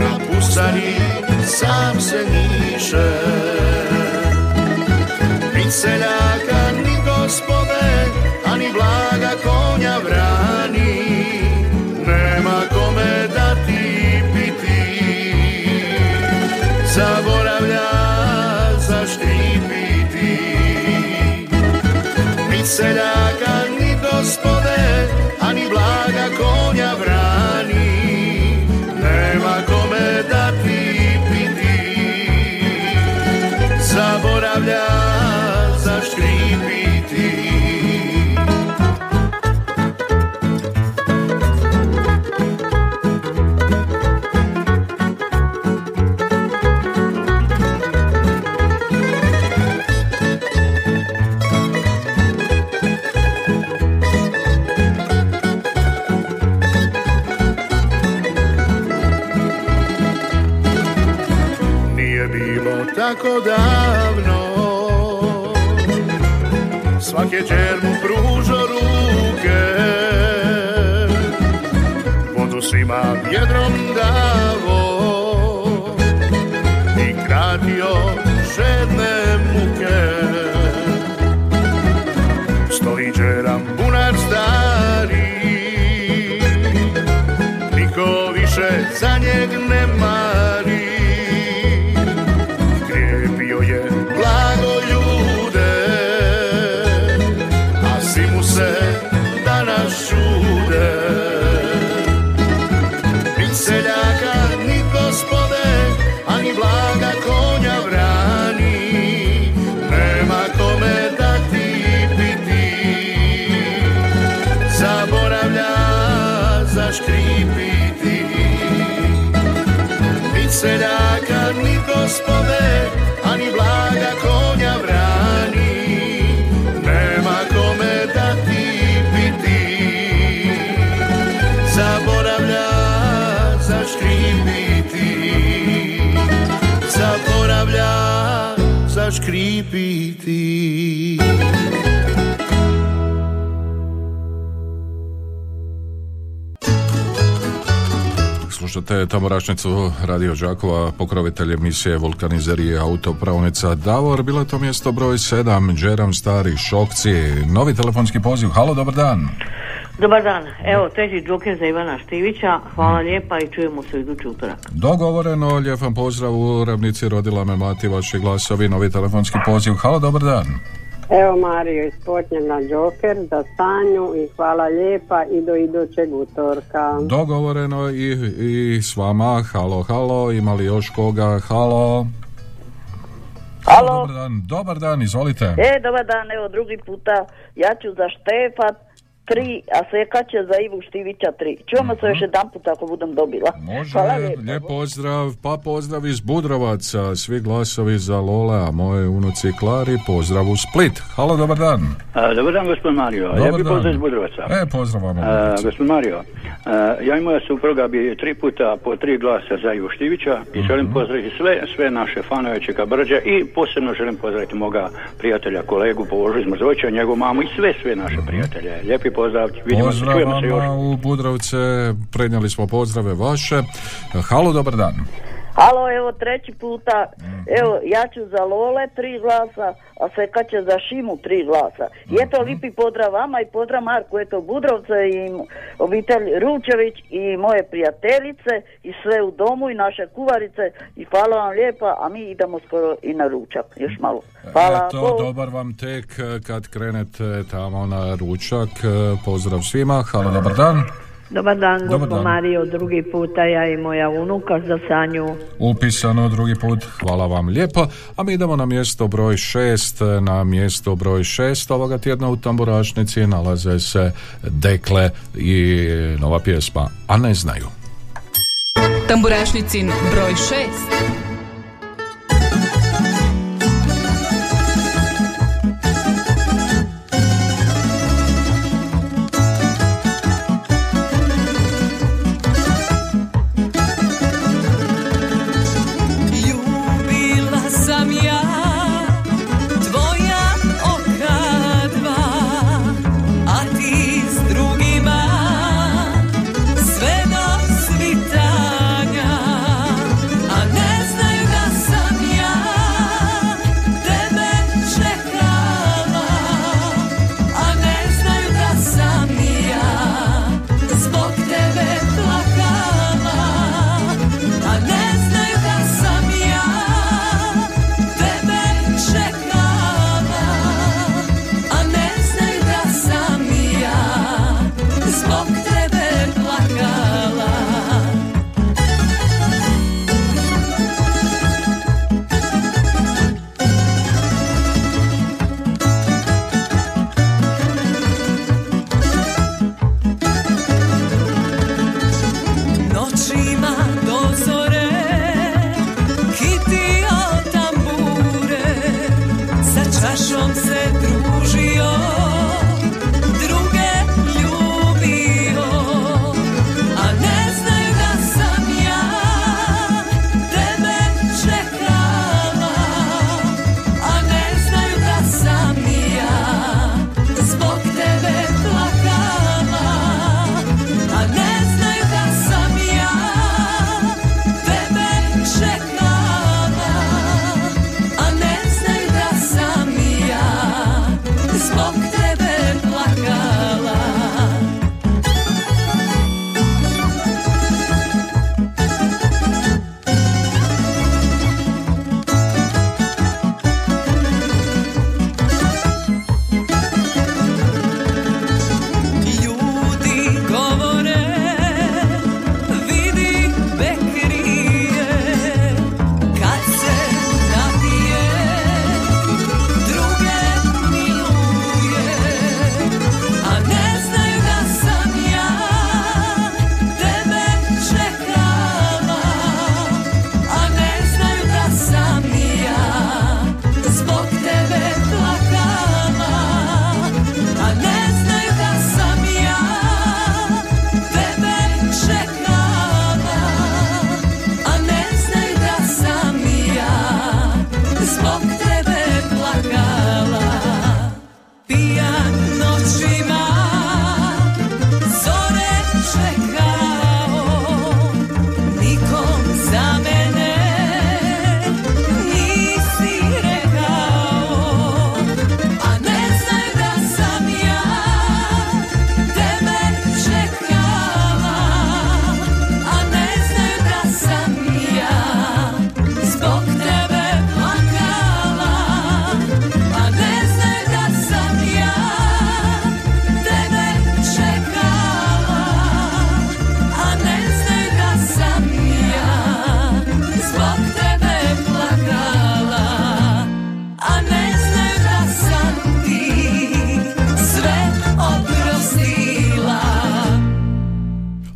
na pustani sam se niše. Ni seljaka, ni gospode, ani blaga konja brani, nema kome dati piti. Zaboravlja zaštipiti. Ni seljaka, ni gospode, ani blaga konja brani, nema kome dati piti. Zaboravlja škripiti. Nije bilo tako davno, svake džer mu pružo ruke, vodu svima vjedrom davo i kratio šedne muke. Stoji Džeram bunar stari, niko više za njeg ne mari. Krijepio je blago ljude, danas čude. Ni seljaka, ni gospode, ani blaga konja brani, nema kome dati piti. Zaboravlja zaškripiti. Ni seljaka, ni gospode, ani blaga konja brani, nema kome dati piti. znaš kripiti. Slušate Tamburašnicu Radio Đakova, pokrovitelj emisije Vulkanizerije Autopravnica Davor. Bilo je to mjesto broj 7, Džeram Stari Šokci. Novi telefonski poziv. Halo, dobar dan. Dobar dan, evo treći džoker za Ivana Štivića, hvala lijepa i čujemo se idući utorak. Dogovoreno, lijepan pozdrav u Revnici, rodila me mati, vaši glasovi, novi telefonski poziv. Halo, dobar dan. Evo Mario iz Potnjena džoker za Sanju i hvala lijepa i do idućeg utorka. Dogovoreno i s vama, halo, halo, ima li još koga, halo. Halo. Halo, dobar dan, izvolite. Dobar dan, evo drugi puta, ja ću za Štefan 3, a Seka će za Ivu Štivića 3. Čujemo se još jedan put ako budem dobila. Može, lijep pozdrav. Pa pozdrav iz Budrovaca, svi glasovi za Lola, moje unuci Klari, pozdrav u Split. Halo, dobar dan. Dobar dan, gospodin Mario. Dobar dan. Pozdrav iz Budrovaca. Pozdrav vam. Gospodin Mario, ja i moja supruga bi 3 puta po 3 glasa za Ivu Štivića i želim pozdraviti sve naše fanove Čeka Brđa i posebno želim pozdraviti moga prijatelja, kolegu po Vožu iz Mrzovića, njegovu mamu i sve naše prijatelje. Lijepi pozdrav, vidimo se, čujemo se još. U Budrovce, prenijeli smo pozdrave vaše. Halo, dobar dan. Halo, evo treći puta, evo, ja ću za Lole 3 glasa, a Sveka će za Šimu 3 glasa. I eto, lipi pozdrav vama i pozdrav Marku, eto, Budrovce i obitelj Ručević i moje prijateljice i sve u domu i naše kuvarice i hvala vam lijepa, a mi idemo skoro i na ručak, još malo. Hvala. Eto, dobar vam tek kad krenete tamo na ručak, pozdrav svima, hvala, dobar dan. Dobar dan, gospod Mario, drugi puta ja i moja unuka za Sanju. Upisano drugi put, hvala vam lijepo. A mi idemo na mjesto broj 6. Na mjesto broj 6 ovoga tjedna u Tamburašnici nalaze se Dekle i nova pjesma A ne znaju. Tamburašnicin broj 6.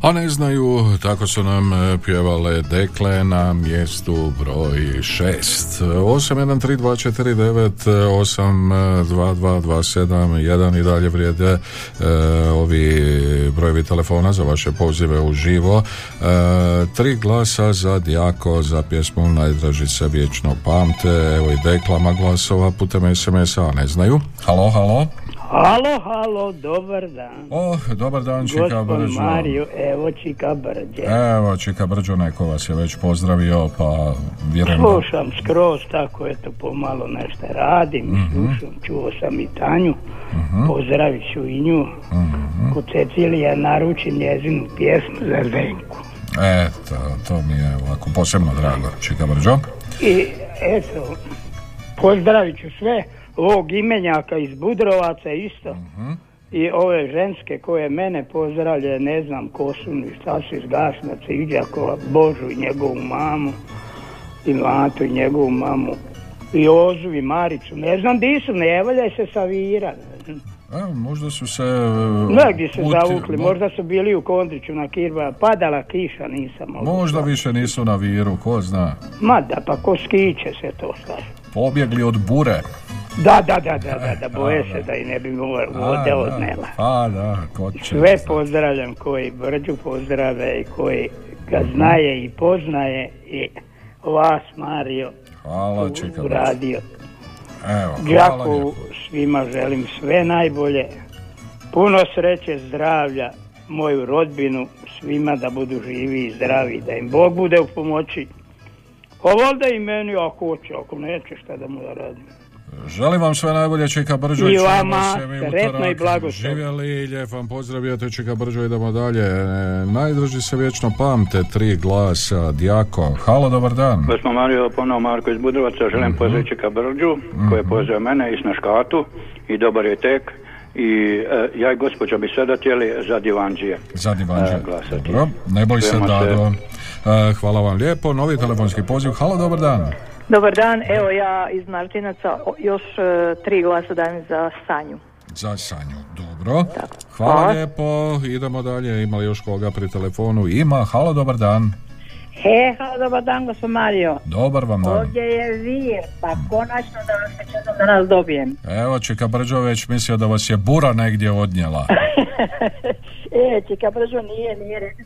a ne znaju, tako su nam pjevale Dekle na mjestu broj 6. 813249 822271 i dalje vrijede ovi brojevi telefona za vaše pozive uživo. 3 glasa za Dijako, za pjesmu Najdraži se vječno pamte. Evo i Deklama glasova putem SMS-a, a ne znaju. Halo, halo. Halo, halo, dobar dan. Dobar dan, Čika Brđo. Gospod Mario, evo Čika Brđe. Evo Čika Brđo, neko vas je već pozdravio, pa vjerujem da... Slušam skroz, tako eto, pomalo nešto radim, slušam, čuo sam i Tanju, pozdravit ću i nju. Kod Cecilija naručim njezinu pjesmu za Zdenku. Eto, to mi je ovako posebno drago, Čika Brđo. I eto, pozdravit ću sve ovog imenjaka iz Budrovaca isto i ove ženske koje mene pozdravlje, ne znam ko su ni šta su iz Gašnaca, Iđakova, Božu i njegovu mamu i Matu i njegovu mamu i Ozu i Maricu, ne znam di su, ne valjaj se savira. Možda su se... Negdje se zavukli, možda su bili u Kondriću na Kirba, padala kiša, nisam mogla. Možda više nisu na Viru, ko zna. Ma da, pa ko skiće se to slaže. Pobjegli od bure. Da, boje se da i ne bi vode odnela. Sve pozdravljam koji Brđu pozdrave i koji ga znaje i poznaje i vas, Mario, u radio. Đakovu svima želim sve najbolje, puno sreće, zdravlja, moju rodbinu, svima da budu živi i zdravi, da im Bog bude u pomoći. Ovolda i meni, ako hoće, ako neće, šta da mu da radim. Želim vam sve najbolje, Čika Brđo, i vama sretno i blagoslov. Živjeli, lijep vam pozdrav, ja te Čika Brđo, idemo dalje. Najdraži se vječno pamte, 3 glasa, Dijako. Halo, dobar dan. Gospod Mario, ponovo Marko iz Budrovaca, želim pozdrav Čika Brđu, koji je pozdrav mene i Snaškatu, i dobar je tek. I ja i gospođa bi sada htjeli za Divanđije. Za Divanđije, dobro, ne boj se, Dado. Hvala vam lijepo, novi telefonski poziv. Halo, dobar dan. Dobar dan, evo ja iz Martinaca još 3 glasa dajem za Sanju. Za Sanju, dobro. Hvala lijepo, idemo dalje, ima li još koga pri telefonu? Ima, halo, dobar dan. Halo, dobar dan, gospod Mario. Dobar vam dan. Ovdje je Vir, pa konačno da vas se četom danas dobijem. Evo, Čika Brđo već mislio da vas je bura negdje odnijela. Čika Brđo nije rekao.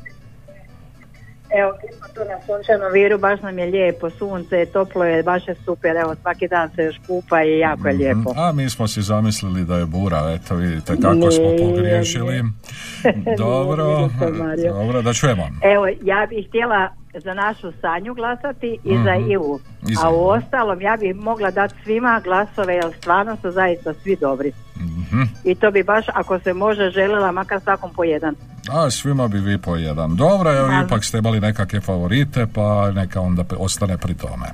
Evo, smo tu na sunčanom Viru, baš nam je lijepo, sunce je toplo, je baš je super, evo, svaki dan se još kupa i jako je lijepo. A mi smo si zamislili da je bura, eto vidite kako smo pogriješili. Dobro, da čujemo. Evo, ja bih htjela za našu Sanju glasati i za Ivu, a u ostalom ja bih mogla dati svima glasove, jer stvarno su zaista svi dobri. I to bi baš, ako se može, željela makar svakom po jedan. A svima bi vi po jedan. Dobro, evo ipak ste imali nekakve favorite, pa neka onda ostane pri tome.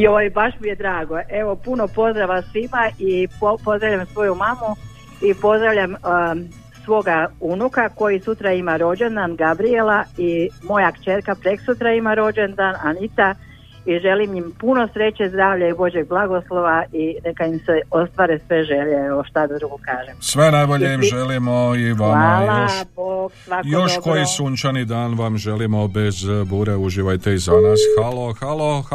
Joj, baš mi je drago. Evo, puno pozdrava svima i pozdravljam svoju mamu i pozdravljam svoga unuka koji sutra ima rođendan, Gabriela, i moja kćerka preksutra ima rođendan, Anita, i želim im puno sreće, zdravlja i Božeg blagoslova i neka im se ostvare sve želje, o šta da drugo kažem. Sve najbolje im želimo i vama. Hvala, još, Bog, svako još dobro. Koji sunčani dan vam želimo, bez bure, uživajte i za nas. Halo.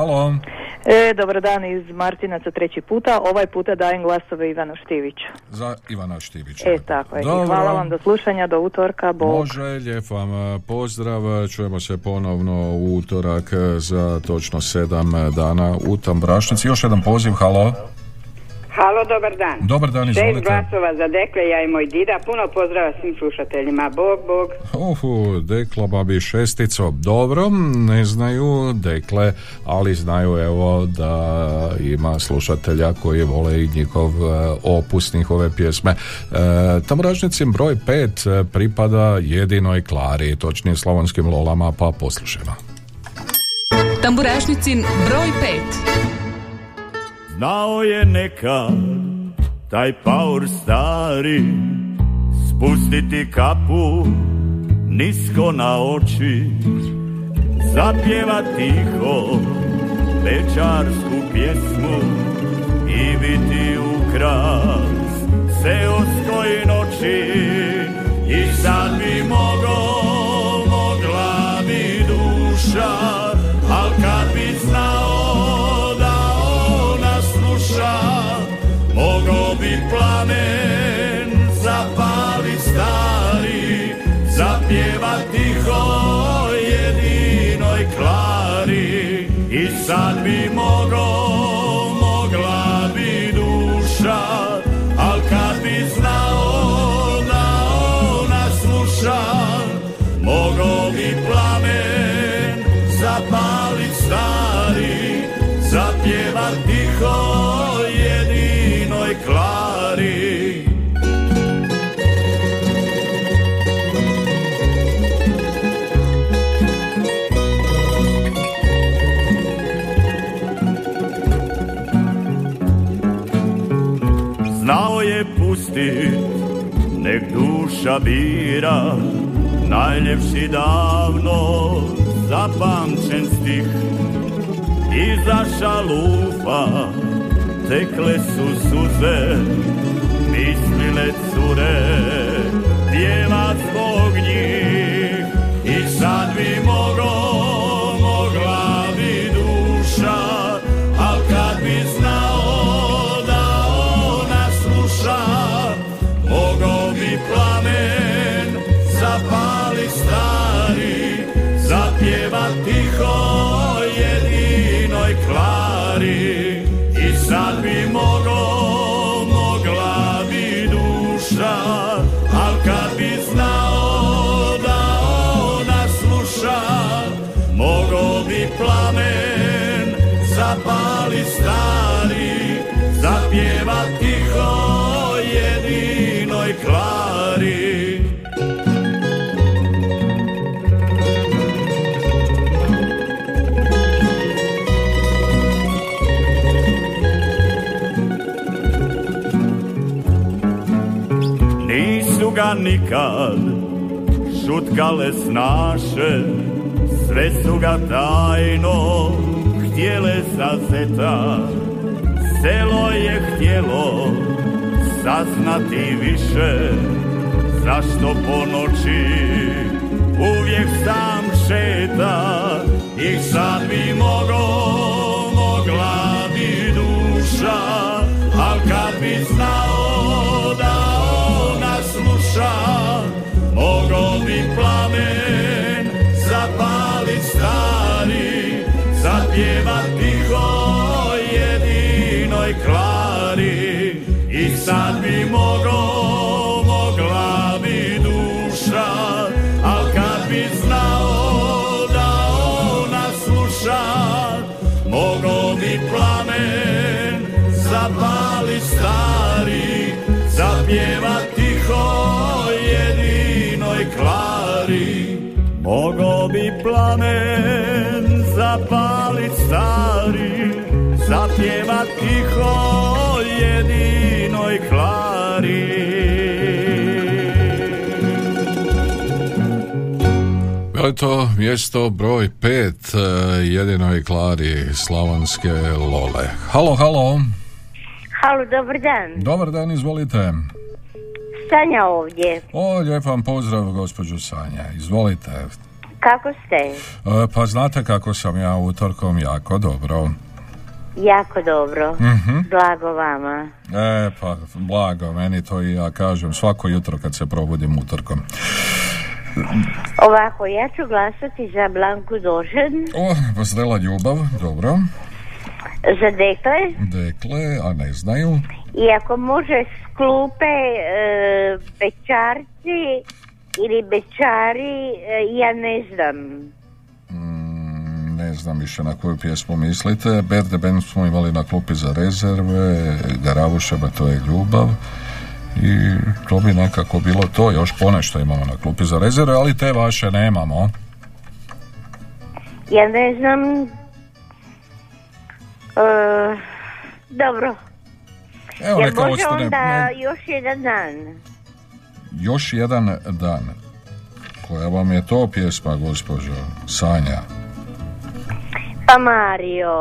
Dobar dan iz Martinaca, treći puta, ovaj puta dajem glasove Ivanu Štiviću. Za Ivana Štivića. Tako je, hvala vam, do slušanja, do utorka, Bog. Može, lijep vam pozdrav, čujemo se ponovno u utorak za točno 7 dana u Tambrašnici. Još jedan poziv, halo. Halo, dobar dan. Dobar dan, izvolite. 6 glasova za Dekle, ja i moj dida, puno pozdrava svim slušateljima, Bog. Dekla babi šestico, dobro, ne znaju Dekle, ali znaju evo da ima slušatelja koji vole i njihov opus, njihove pjesme. Tamražnicim broj 5 pripada jedinoj Klari, točnije Slavonskim Lolama, pa poslušajmo. Tamburašnicin broj 5. Znao je nekad taj paor stari spustiti kapu nisko na oči, zapjeva tiho večarsku pjesmu i biti ukras seoskoj noći, i sad bi mogao pjeva tiho jedinoj Klari, i sad bi mogla bi duša, al kad bi znao da ona sluša, mogao bi plamen zapalit stari, zapjevat tiho jedinoj Klari. Znao je pustit, nek duša bira najljepši davno zapamćen stih. Iza šalufa tekle su suze, mislile cure, pjeva zbog njih. I sad bi mogla bi duša, al kad bi znao da ona sluša, mogao bi plamen zapali stari, zapjeva tiho jedinoj Klari. Sad bi mogla bi duša, al kad bi znao da ona sluša, mogao bi plamen zapali stari, zapjeva tiho jedinoj Klari. Ga nikad šutkale snaše, sve su ga tajno htjele zazeta. Selo je htjelo saznati više, zašto po noći uvijek sam šeta. I sad bi mogla bi duša, al kad bi znao da mogao bi plamen zapalit stari, zapjevat tiho jedinoj Klari. I sad bi mogla bi duša, al kad bi znao da ona sluša, mogao bi plamen zapalit stari, zapjevat Klari, mogao bi plamen zapalit stari, zapjevat tiho jedinoj Klari. Bilo to mjesto broj 5, jedinoj Klari, slavonske Lole. Halo. Halo, dobar dan. Dobar dan, izvolite. Sanja ovdje. O, lijep vam pozdrav, gospođo Sanja. Izvolite. Kako ste? Pa znate kako sam ja utorkom, jako dobro. Jako dobro. Mm-hmm. Blago vama. Pa blago, meni to i ja kažem svako jutro kad se probudim utorkom. Ovako, ja ću glasati za Blanku Dožen. O, pa zrela ljubav, dobro. Za Dekle, a ne znaju. I ako može s klupe Bečarci ili Bečari, ja ne znam. Ne znam više na koju pjesmu mislite. Berde Band smo imali na klupi za rezerve, Garavuševa, to je ljubav. I to bi nekako bilo to. Još ponešto imamo na klupi za rezerve, ali te vaše nemamo. Ja ne znam. Dobro. Evo, ja može onda još jedan dan. Još jedan dan. Koja vam je to pjesma, gospođo Sanja? Pa Mario.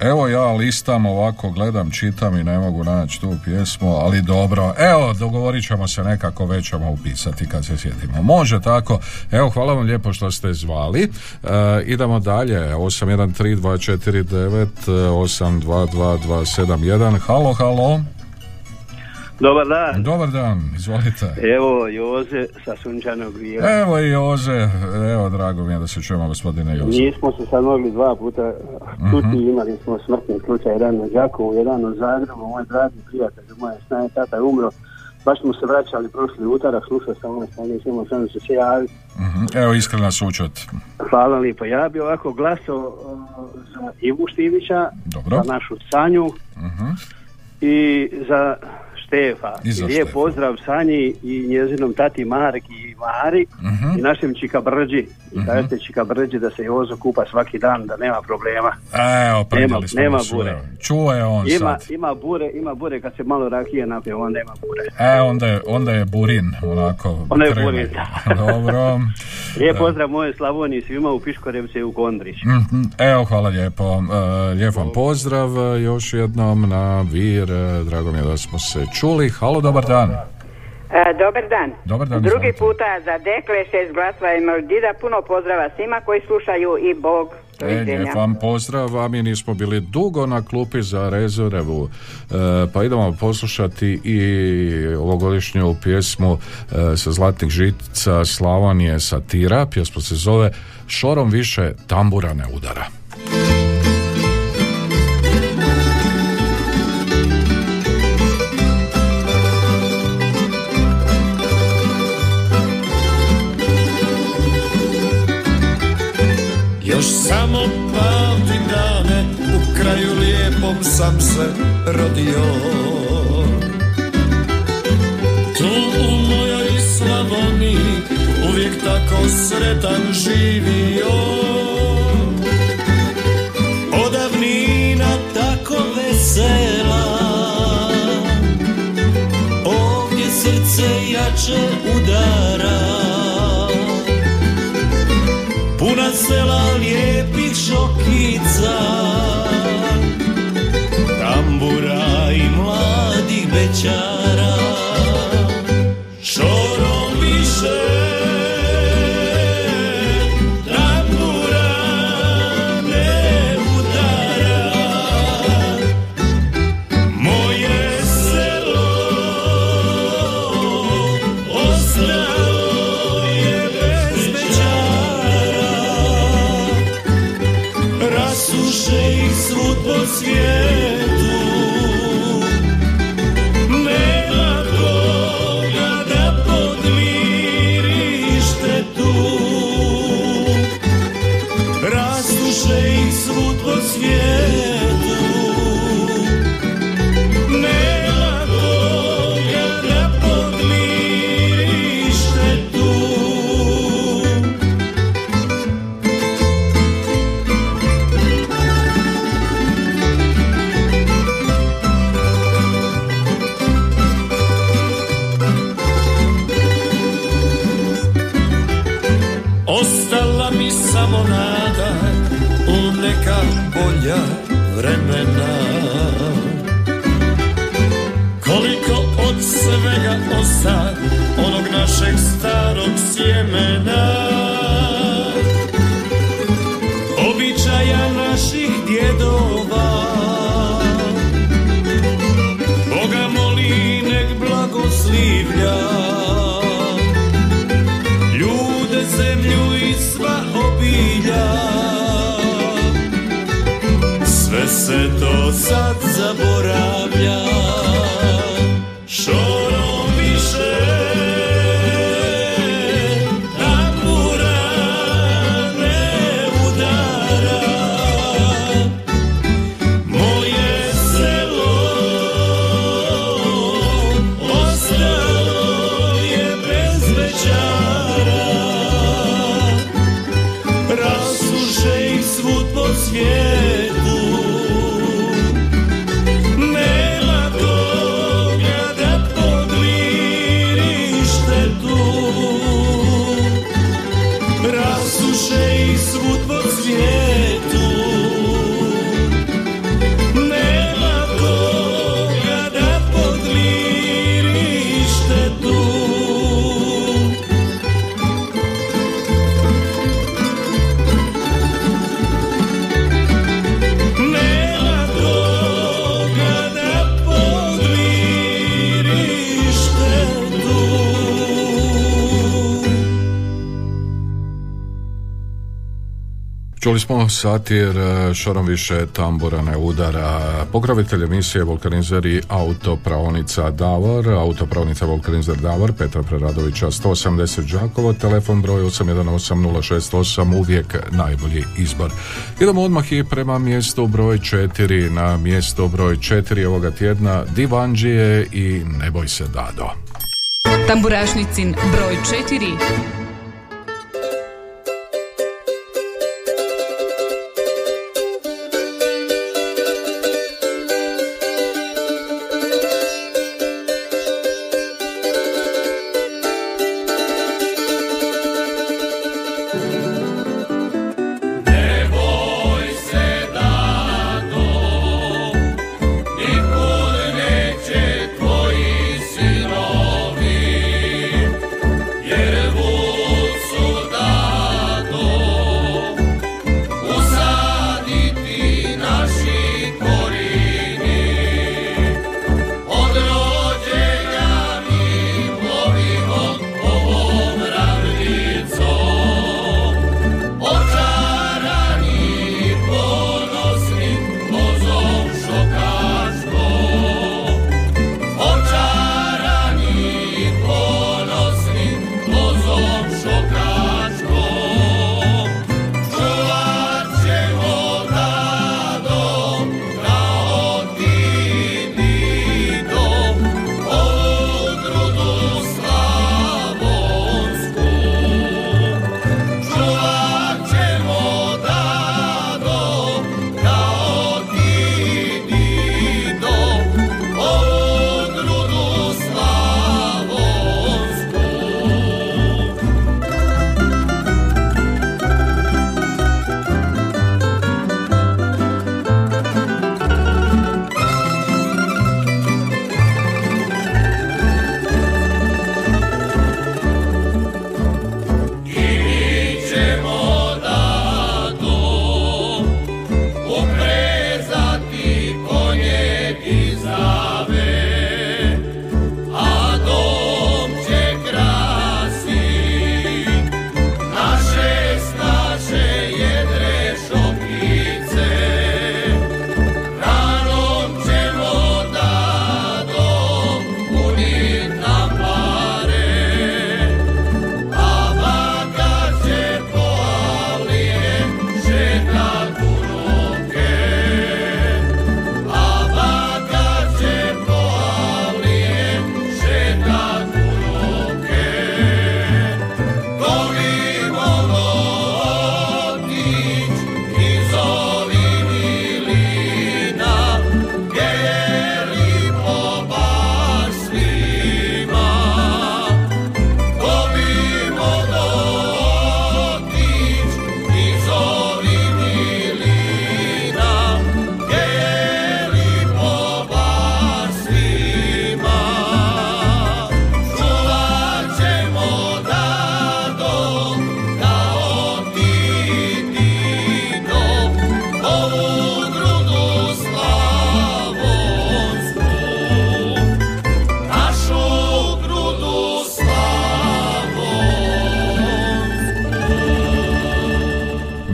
Evo, ja listam ovako, gledam, čitam i ne mogu naći tu pjesmu, ali dobro. Evo, dogovorit ćemo se nekako, već ćemo upisati kad se sjetimo. Može tako. Evo, hvala vam lijepo što ste zvali. Idemo dalje. 813-249-822-271. Halo. Dobar dan. Dobar dan, izvolite. Evo Joze sa Sunčanog Vira. Evo i Joze, evo drago mi je da se čujemo gospodine Joze. Nismo se sad mogli dva puta čuti, imali smo smrtni slučaj, jedan u Đakovu, jedan u Zagrebu, moj dragi prijatelj, moja snaja tata je umro. Baš smo se vraćali prošli utorak, slušao sam ono stanje, imao sam se javiti. Evo iskrena sućut. Hvala lijepo. Ja bi ovako glasao za Ivu Štivića, dobro, za našu Sanju i za Štefa. I lijep pozdrav Sanji i njezinom tati Marki i Mari i našem Čikabrđi. I kažete Čikabrđi da se Jozo kupa svaki dan, da nema problema. Evo, predjeli smo nema bure. Čuje on ima, sad. Ima bure, kad se malo rakije napije, onda nema bure. E, onda je burin, onako. Onda je burin, da. Dobro. Lijep pozdrav moje Slavoniji, svima u Piškorevce i u Gondrić. Evo, hvala lijepo. Lijep vam pozdrav još jednom na Vir. Drago mi je da smo se čuli. Halo, dobar dan. Dobar dan. Drugi puta za dekle 6 glasova i Mordida. Puno pozdrava svima koji slušaju i Bog. Lijep vam pozdrav, a mi nismo bili dugo na klupi za Rezorevu, pa idemo poslušati i ovogodišnju pjesmu sa Zlatnih žica Slavonije Satira. Pjesma se zove Šorom više tambura ne udara. Još samo pamtim dane, u kraju lijepom sam se rodio. Tu u mojoj Slavoniji uvijek tako sretan živio. Odavnina tako vesela, ovdje srce jače udara. Puna sela lijepih šokica, tambura i mladih bečara. Šorom više tambura ne udara. Moje selo ostalo. Suše ih svud po svijetu, nema koga da podmiri štetu. Rasuše ih svud po svijetu, nema koga da podmiri štetu. Samo nada u neka bolja vremena. Koliko od svega osta onog našeg starog sjemena, običaja naših djedova. Boga moli nek blagoslivlja ljude, zemlju i sva obilja. Sve se to sad zaboravlja. Šorom više tambura ne udara. Moje selo ostalo je bez večara. Rasuše ih svud po svijetu, nema Čuli smo satir Šorom više tambura ne udara. Pokrovitelj emisije Vulkanizer i autopravnica Davor, autopravnica Vulkanizer Davor, Petra Preradovića 180 Đakovo, telefon broj 818068, uvijek najbolji izbor. Idemo odmah i prema mjestu broj 4, na mjesto broj 4 ovoga tjedna Divanđije i Ne boj se Dado. Tamburašnicin broj 4.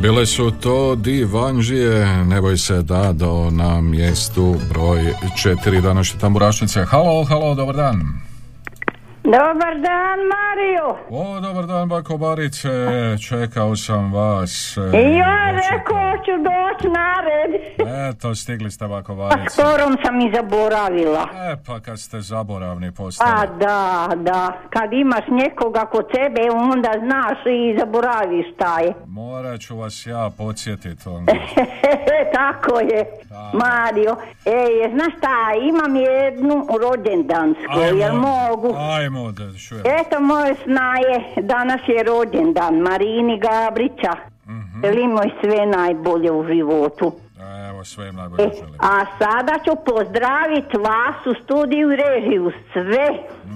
Bile su to Divanđije, Ne boj se Dado, na mjestu broj 4 današnje tamburašnice. Halo, dobar dan. Dobar dan, Mario. O, dobar dan, bako Barice, čekao sam vas. I ja rekao ću doći na red. Eto, stigli ste, bako Barice. Pa skorom sam i zaboravila. Pa kad ste zaboravni postali. Pa da, kad imaš nekoga kod sebe, onda znaš i zaboraviš taj. Morat ću vas ja podsjetiti onda. Tako je, da. Mario. Znaš šta, imam jednu rođendansku, jer mogu? Ajmo da čujem. Eto, moje sna je, danas je rođendan Marini Gabrića. Mm-hmm. Želim joj sve najbolje u životu. Evo, sve najbolje želim. A sada ću pozdraviti vas u studiju i režiju, sve,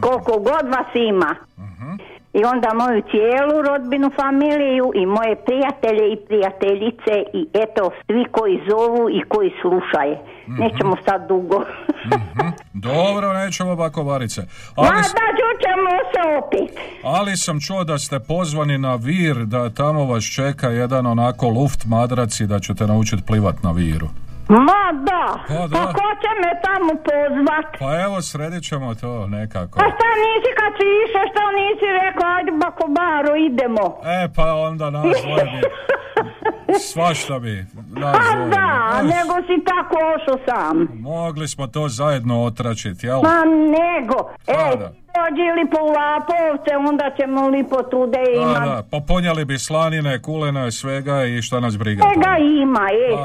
koliko god vas ima. Mm-hmm. I onda moju cijelu rodbinu, familiju i moje prijatelje i prijateljice i eto, svi koji zovu i koji slušaju. Mm-hmm. Nećemo sad dugo. Mm-hmm. Dobro, nećemo bakovarice. Ali... Ali sam čuo da ste pozvani na Vir, da tamo vas čeka jedan onako luft madrac i da ćete naučiti plivat na Viru. Ma da, pa ko će me tamo pozvat? Pa evo, sredit ćemo to nekako. Pa šta nisi kad si išao, šta nisi rekao, ajde Bakobaru, idemo. E pa onda nas dvoje svašta bi. Pa da, nego si tako ošao sam. Mogli smo to zajedno otračiti, jel? Pa nego, ej. Dođi lipo u Lapovce, onda ćemo lipo tude imati. Da, da, poponjali bi slanine, kulena, svega i šta nas briga. Svega ima,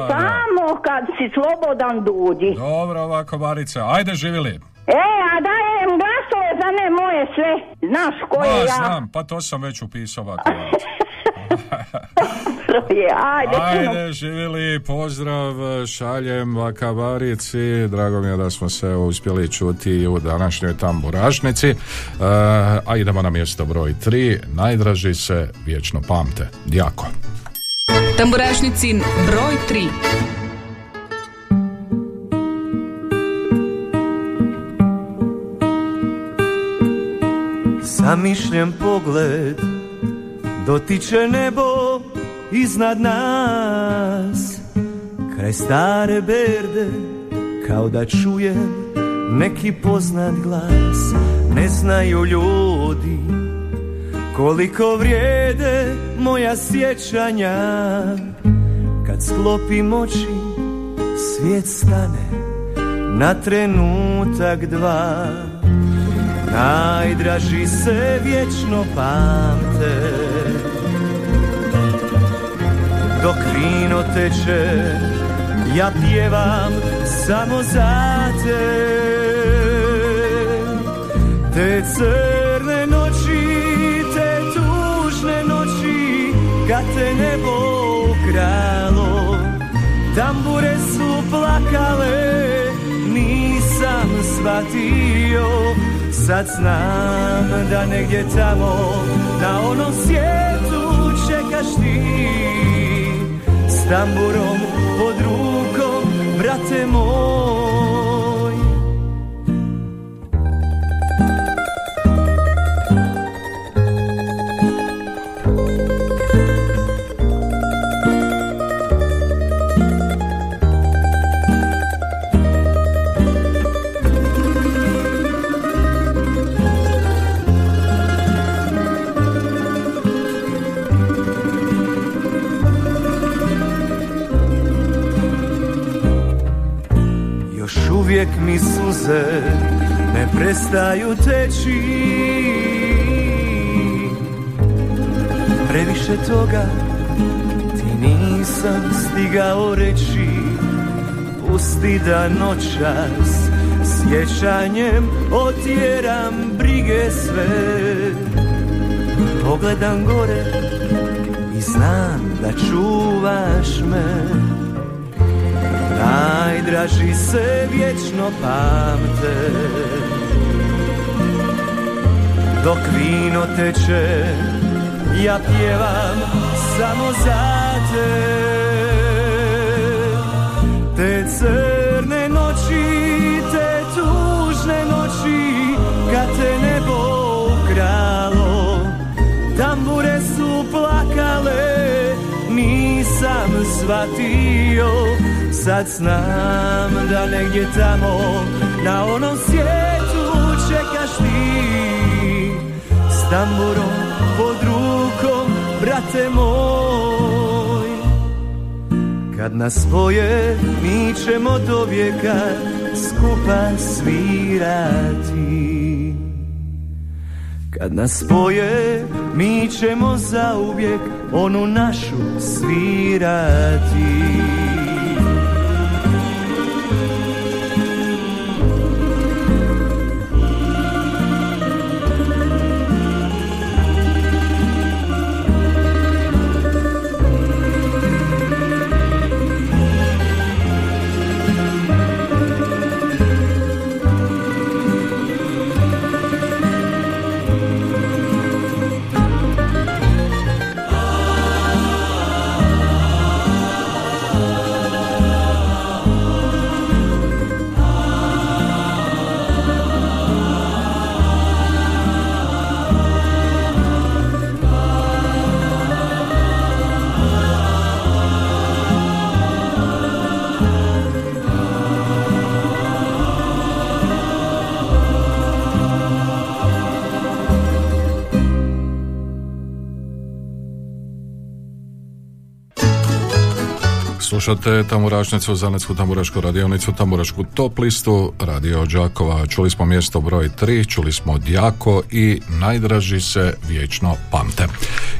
samo kad si slobodan duđi. Dobro, ovako, Marica, ajde živjeli. A dajem glasove za ne moje sve, znaš koje ja. Znam, pa to sam već upisao ovako. Ajde, živjeli, pozdrav šaljem Vakavarici. Drago mi je da smo se uspjeli čuti u današnjoj tamburašnici. A idemo na mjesto broj 3. Najdraži se vječno pamte. Jako. Tamburašnicin broj 3. Zamišljen pogled dotiče nebo iznad nas, kraj stare berde, kao da čujem neki poznat glas. Ne znaju ljudi koliko vrijede moja sjećanja. Kad sklopim oči, svijet stane na trenutak dva. Najdraži se vječno pamte, dok vino teče, ja pjevam samo za te. Te crne noći, te tužne noći, kad te nebo ukralo, tambure su plakale, nisam shvatio. Sad znam da negdje tamo, na onom svijetu čekaš ti, s tamburom pod rukom, brate moj. Uvijek mi suze ne prestaju teći, previše toga ti nisam stigao reći. Pusti da noćas sjećanjem otjeram brige sve. Pogledam gore i znam da čuvaš me. Najdraži se vječno pamte, dok vino teče, ja pjevam samo za te. Te crne noći, te tužne noći, kad te nebo ukralo, tambure su plakale, nisam shvatio. Sad znam da negdje tamo, na onom svijetu čekaš ti, s tamburom pod rukom, brate moj. Kad na svoje mi ćemo do vijeka skupa svirati, kad na svoje mi ćemo zauvijek onu našu svirati. Slušate Tamburašnicu, zanetsku tamburašku radionicu, tamburašku top listu Radio Đakova. Čuli smo mjesto broj 3, čuli smo Djako i Najdraži se vječno pamte.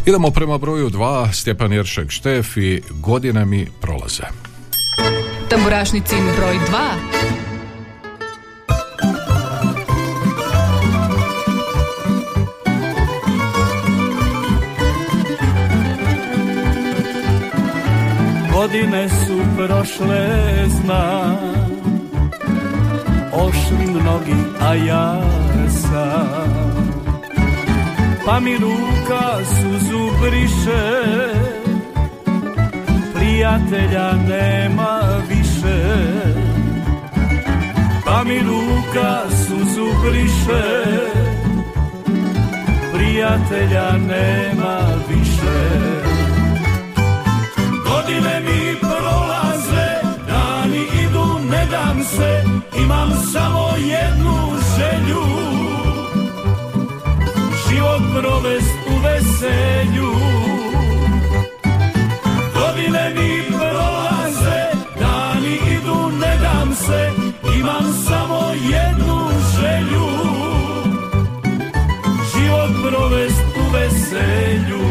Idemo prema broju 2, Stjepan Jeršek Štef i Godine mi prolaze. Tamburašnicin broj 2. Godine su prošle, znam, ošli mnogi, a ja sam. Pa mi ruka suzu briše, prijatelja nema više. Pa mi ruka suzu briše, prijatelja nema više. Godine mi prolaze, dani idu, ne dam se, imam samo jednu želju. Život provest u veselju. Godine mi prolaze, dani idu, ne dam se, imam samo jednu želju. Život provest u veselju.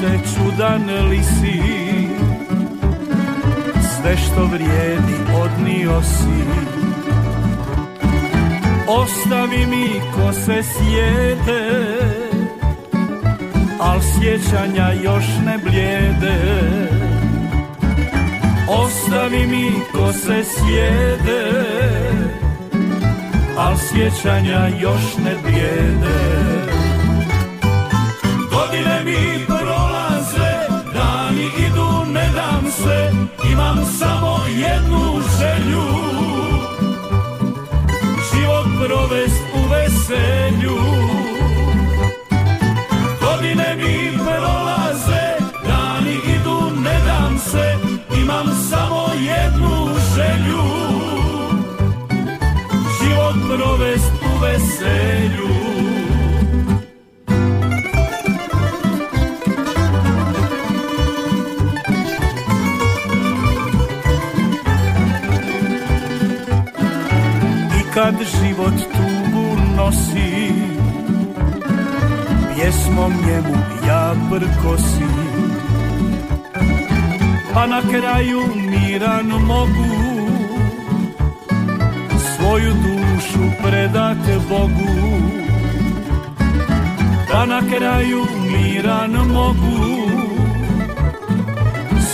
Te čudan li si, sve što vrijedi odnio si. Ostavi mi ko se sjede, al sjećanja još ne blijede. Ostavi mi ko se sjede, al sjećanja još ne blijede. Godine mi imam samo jednu želju, život provest u veselju. Godine mi prolaze, dani idu, ne dam se, imam samo jednu želju, život provest u veselju. Kad život tugu nosi, pjesmom njemu ja prkosim. Pa na kraju miran mogu svoju dušu predate Bogu. Pa na kraju miran mogu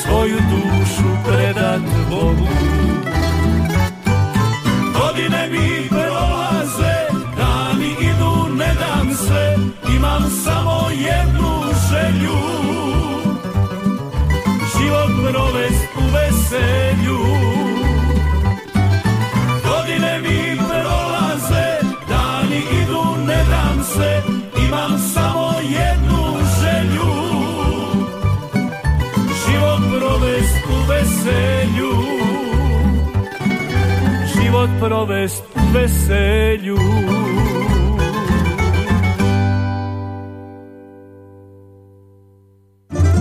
svoju dušu predate Bogu. Godine mi prolaze, dani idu, ne dam se, imam samo jednu želju, život provest u veselju. Godine mi prolaze, dani idu, ne dam se, imam samo jednu želju, život provest u veselju. Život provest u veselju.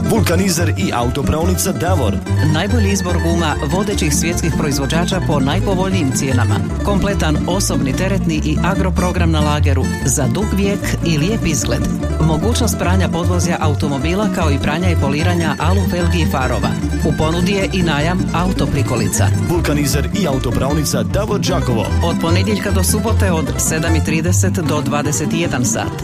Vulkanizer i autopravnica Davor. Najbolji izbor guma vodećih svjetskih proizvođača po najpovoljnijim cijenama. Kompletan osobni, teretni i agroprogram na lageru za dug vijek i lijep izgled. Mogućnost pranja podvozja automobila kao i pranja i poliranja alu felgi i farova. U ponudi je i najam autoprikolica. Vulkanizer i autopravnica Davor Đakovo. Od ponedjeljka do subote od 7:30 do 21 sat.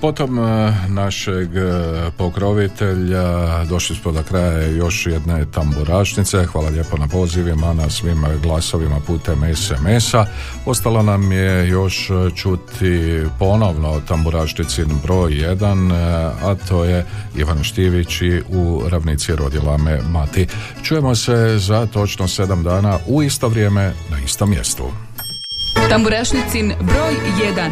Potom našeg pokrovitelja došli smo do kraja još jedne tamburašnice. Hvala lijepo na pozivima, na svim glasovima putem SMS-a. Ostalo nam je još čuti ponovno tamburašnicin broj 1, a to je Ivan Štivić i U ravnici rodila me mati. Čujemo se za točno 7 dana u isto vrijeme na istom mjestu. Tamburašnicin broj 1.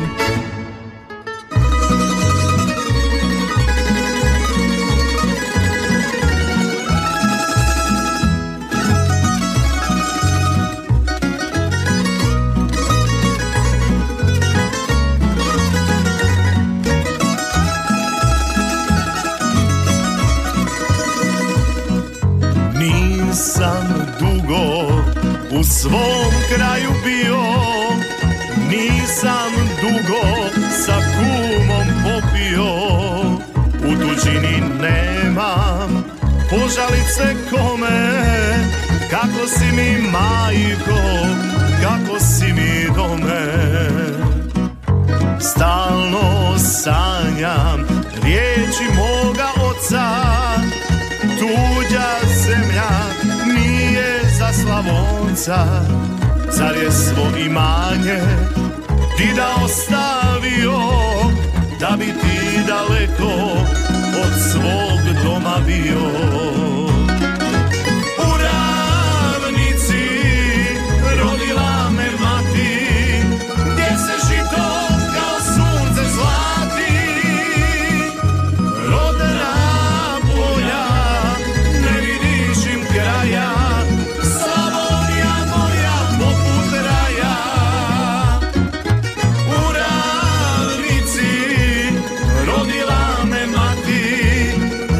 Nisam dugo u svom kraju bio, nisam dugo sa kumom popio. U tuđini nemam požalice kome, kako si mi majko, kako si mi dome. Stalno sanjam riječi moga oca, tuđa zemlja nije za Slavonca. Car je svo imanje dida ostavio, da bi ti daleko od svog doma bio. U Ravnici rodila me mati, gdje se žito kao sunce zlati. Rodna polja, ne vidiš im kraja, Slavonija moja poput raja. U Ravnici rodila me mati,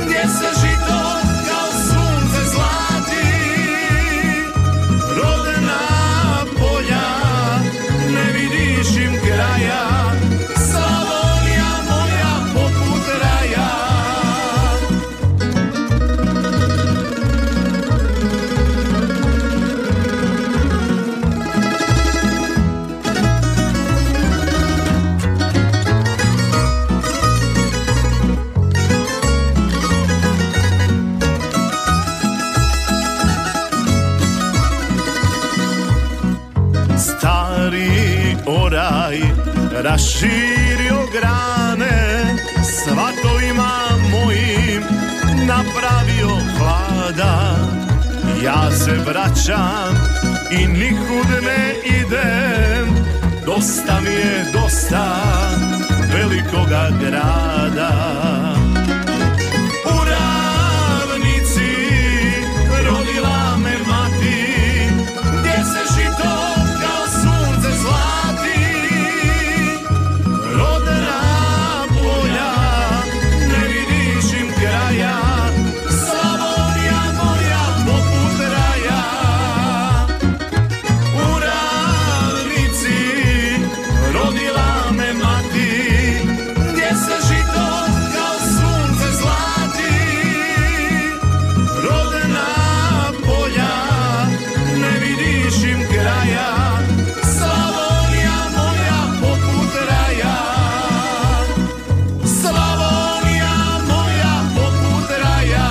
gdje se žito kao sunce zlati. Rodna polja, ne vidiš im kraja, Slavonija moja poput raja. Stari oraj raširio grane, svatovima mojim napravio hlada. Ja se vraćam i nikud ne idem, dosta mi je dosta velikoga grada. U Ravnici rodila me mati, gdje se žito kao sunce zlati. Rodna polja, ne vidiš im kraja, Slavonija moja poput raja. U Ravnici rodila me mati, gdje se žito kao sunce zlati. Rodna polja, ne vidiš im kraja, Slavonija moja poput raja. Slavonija moja poput raja.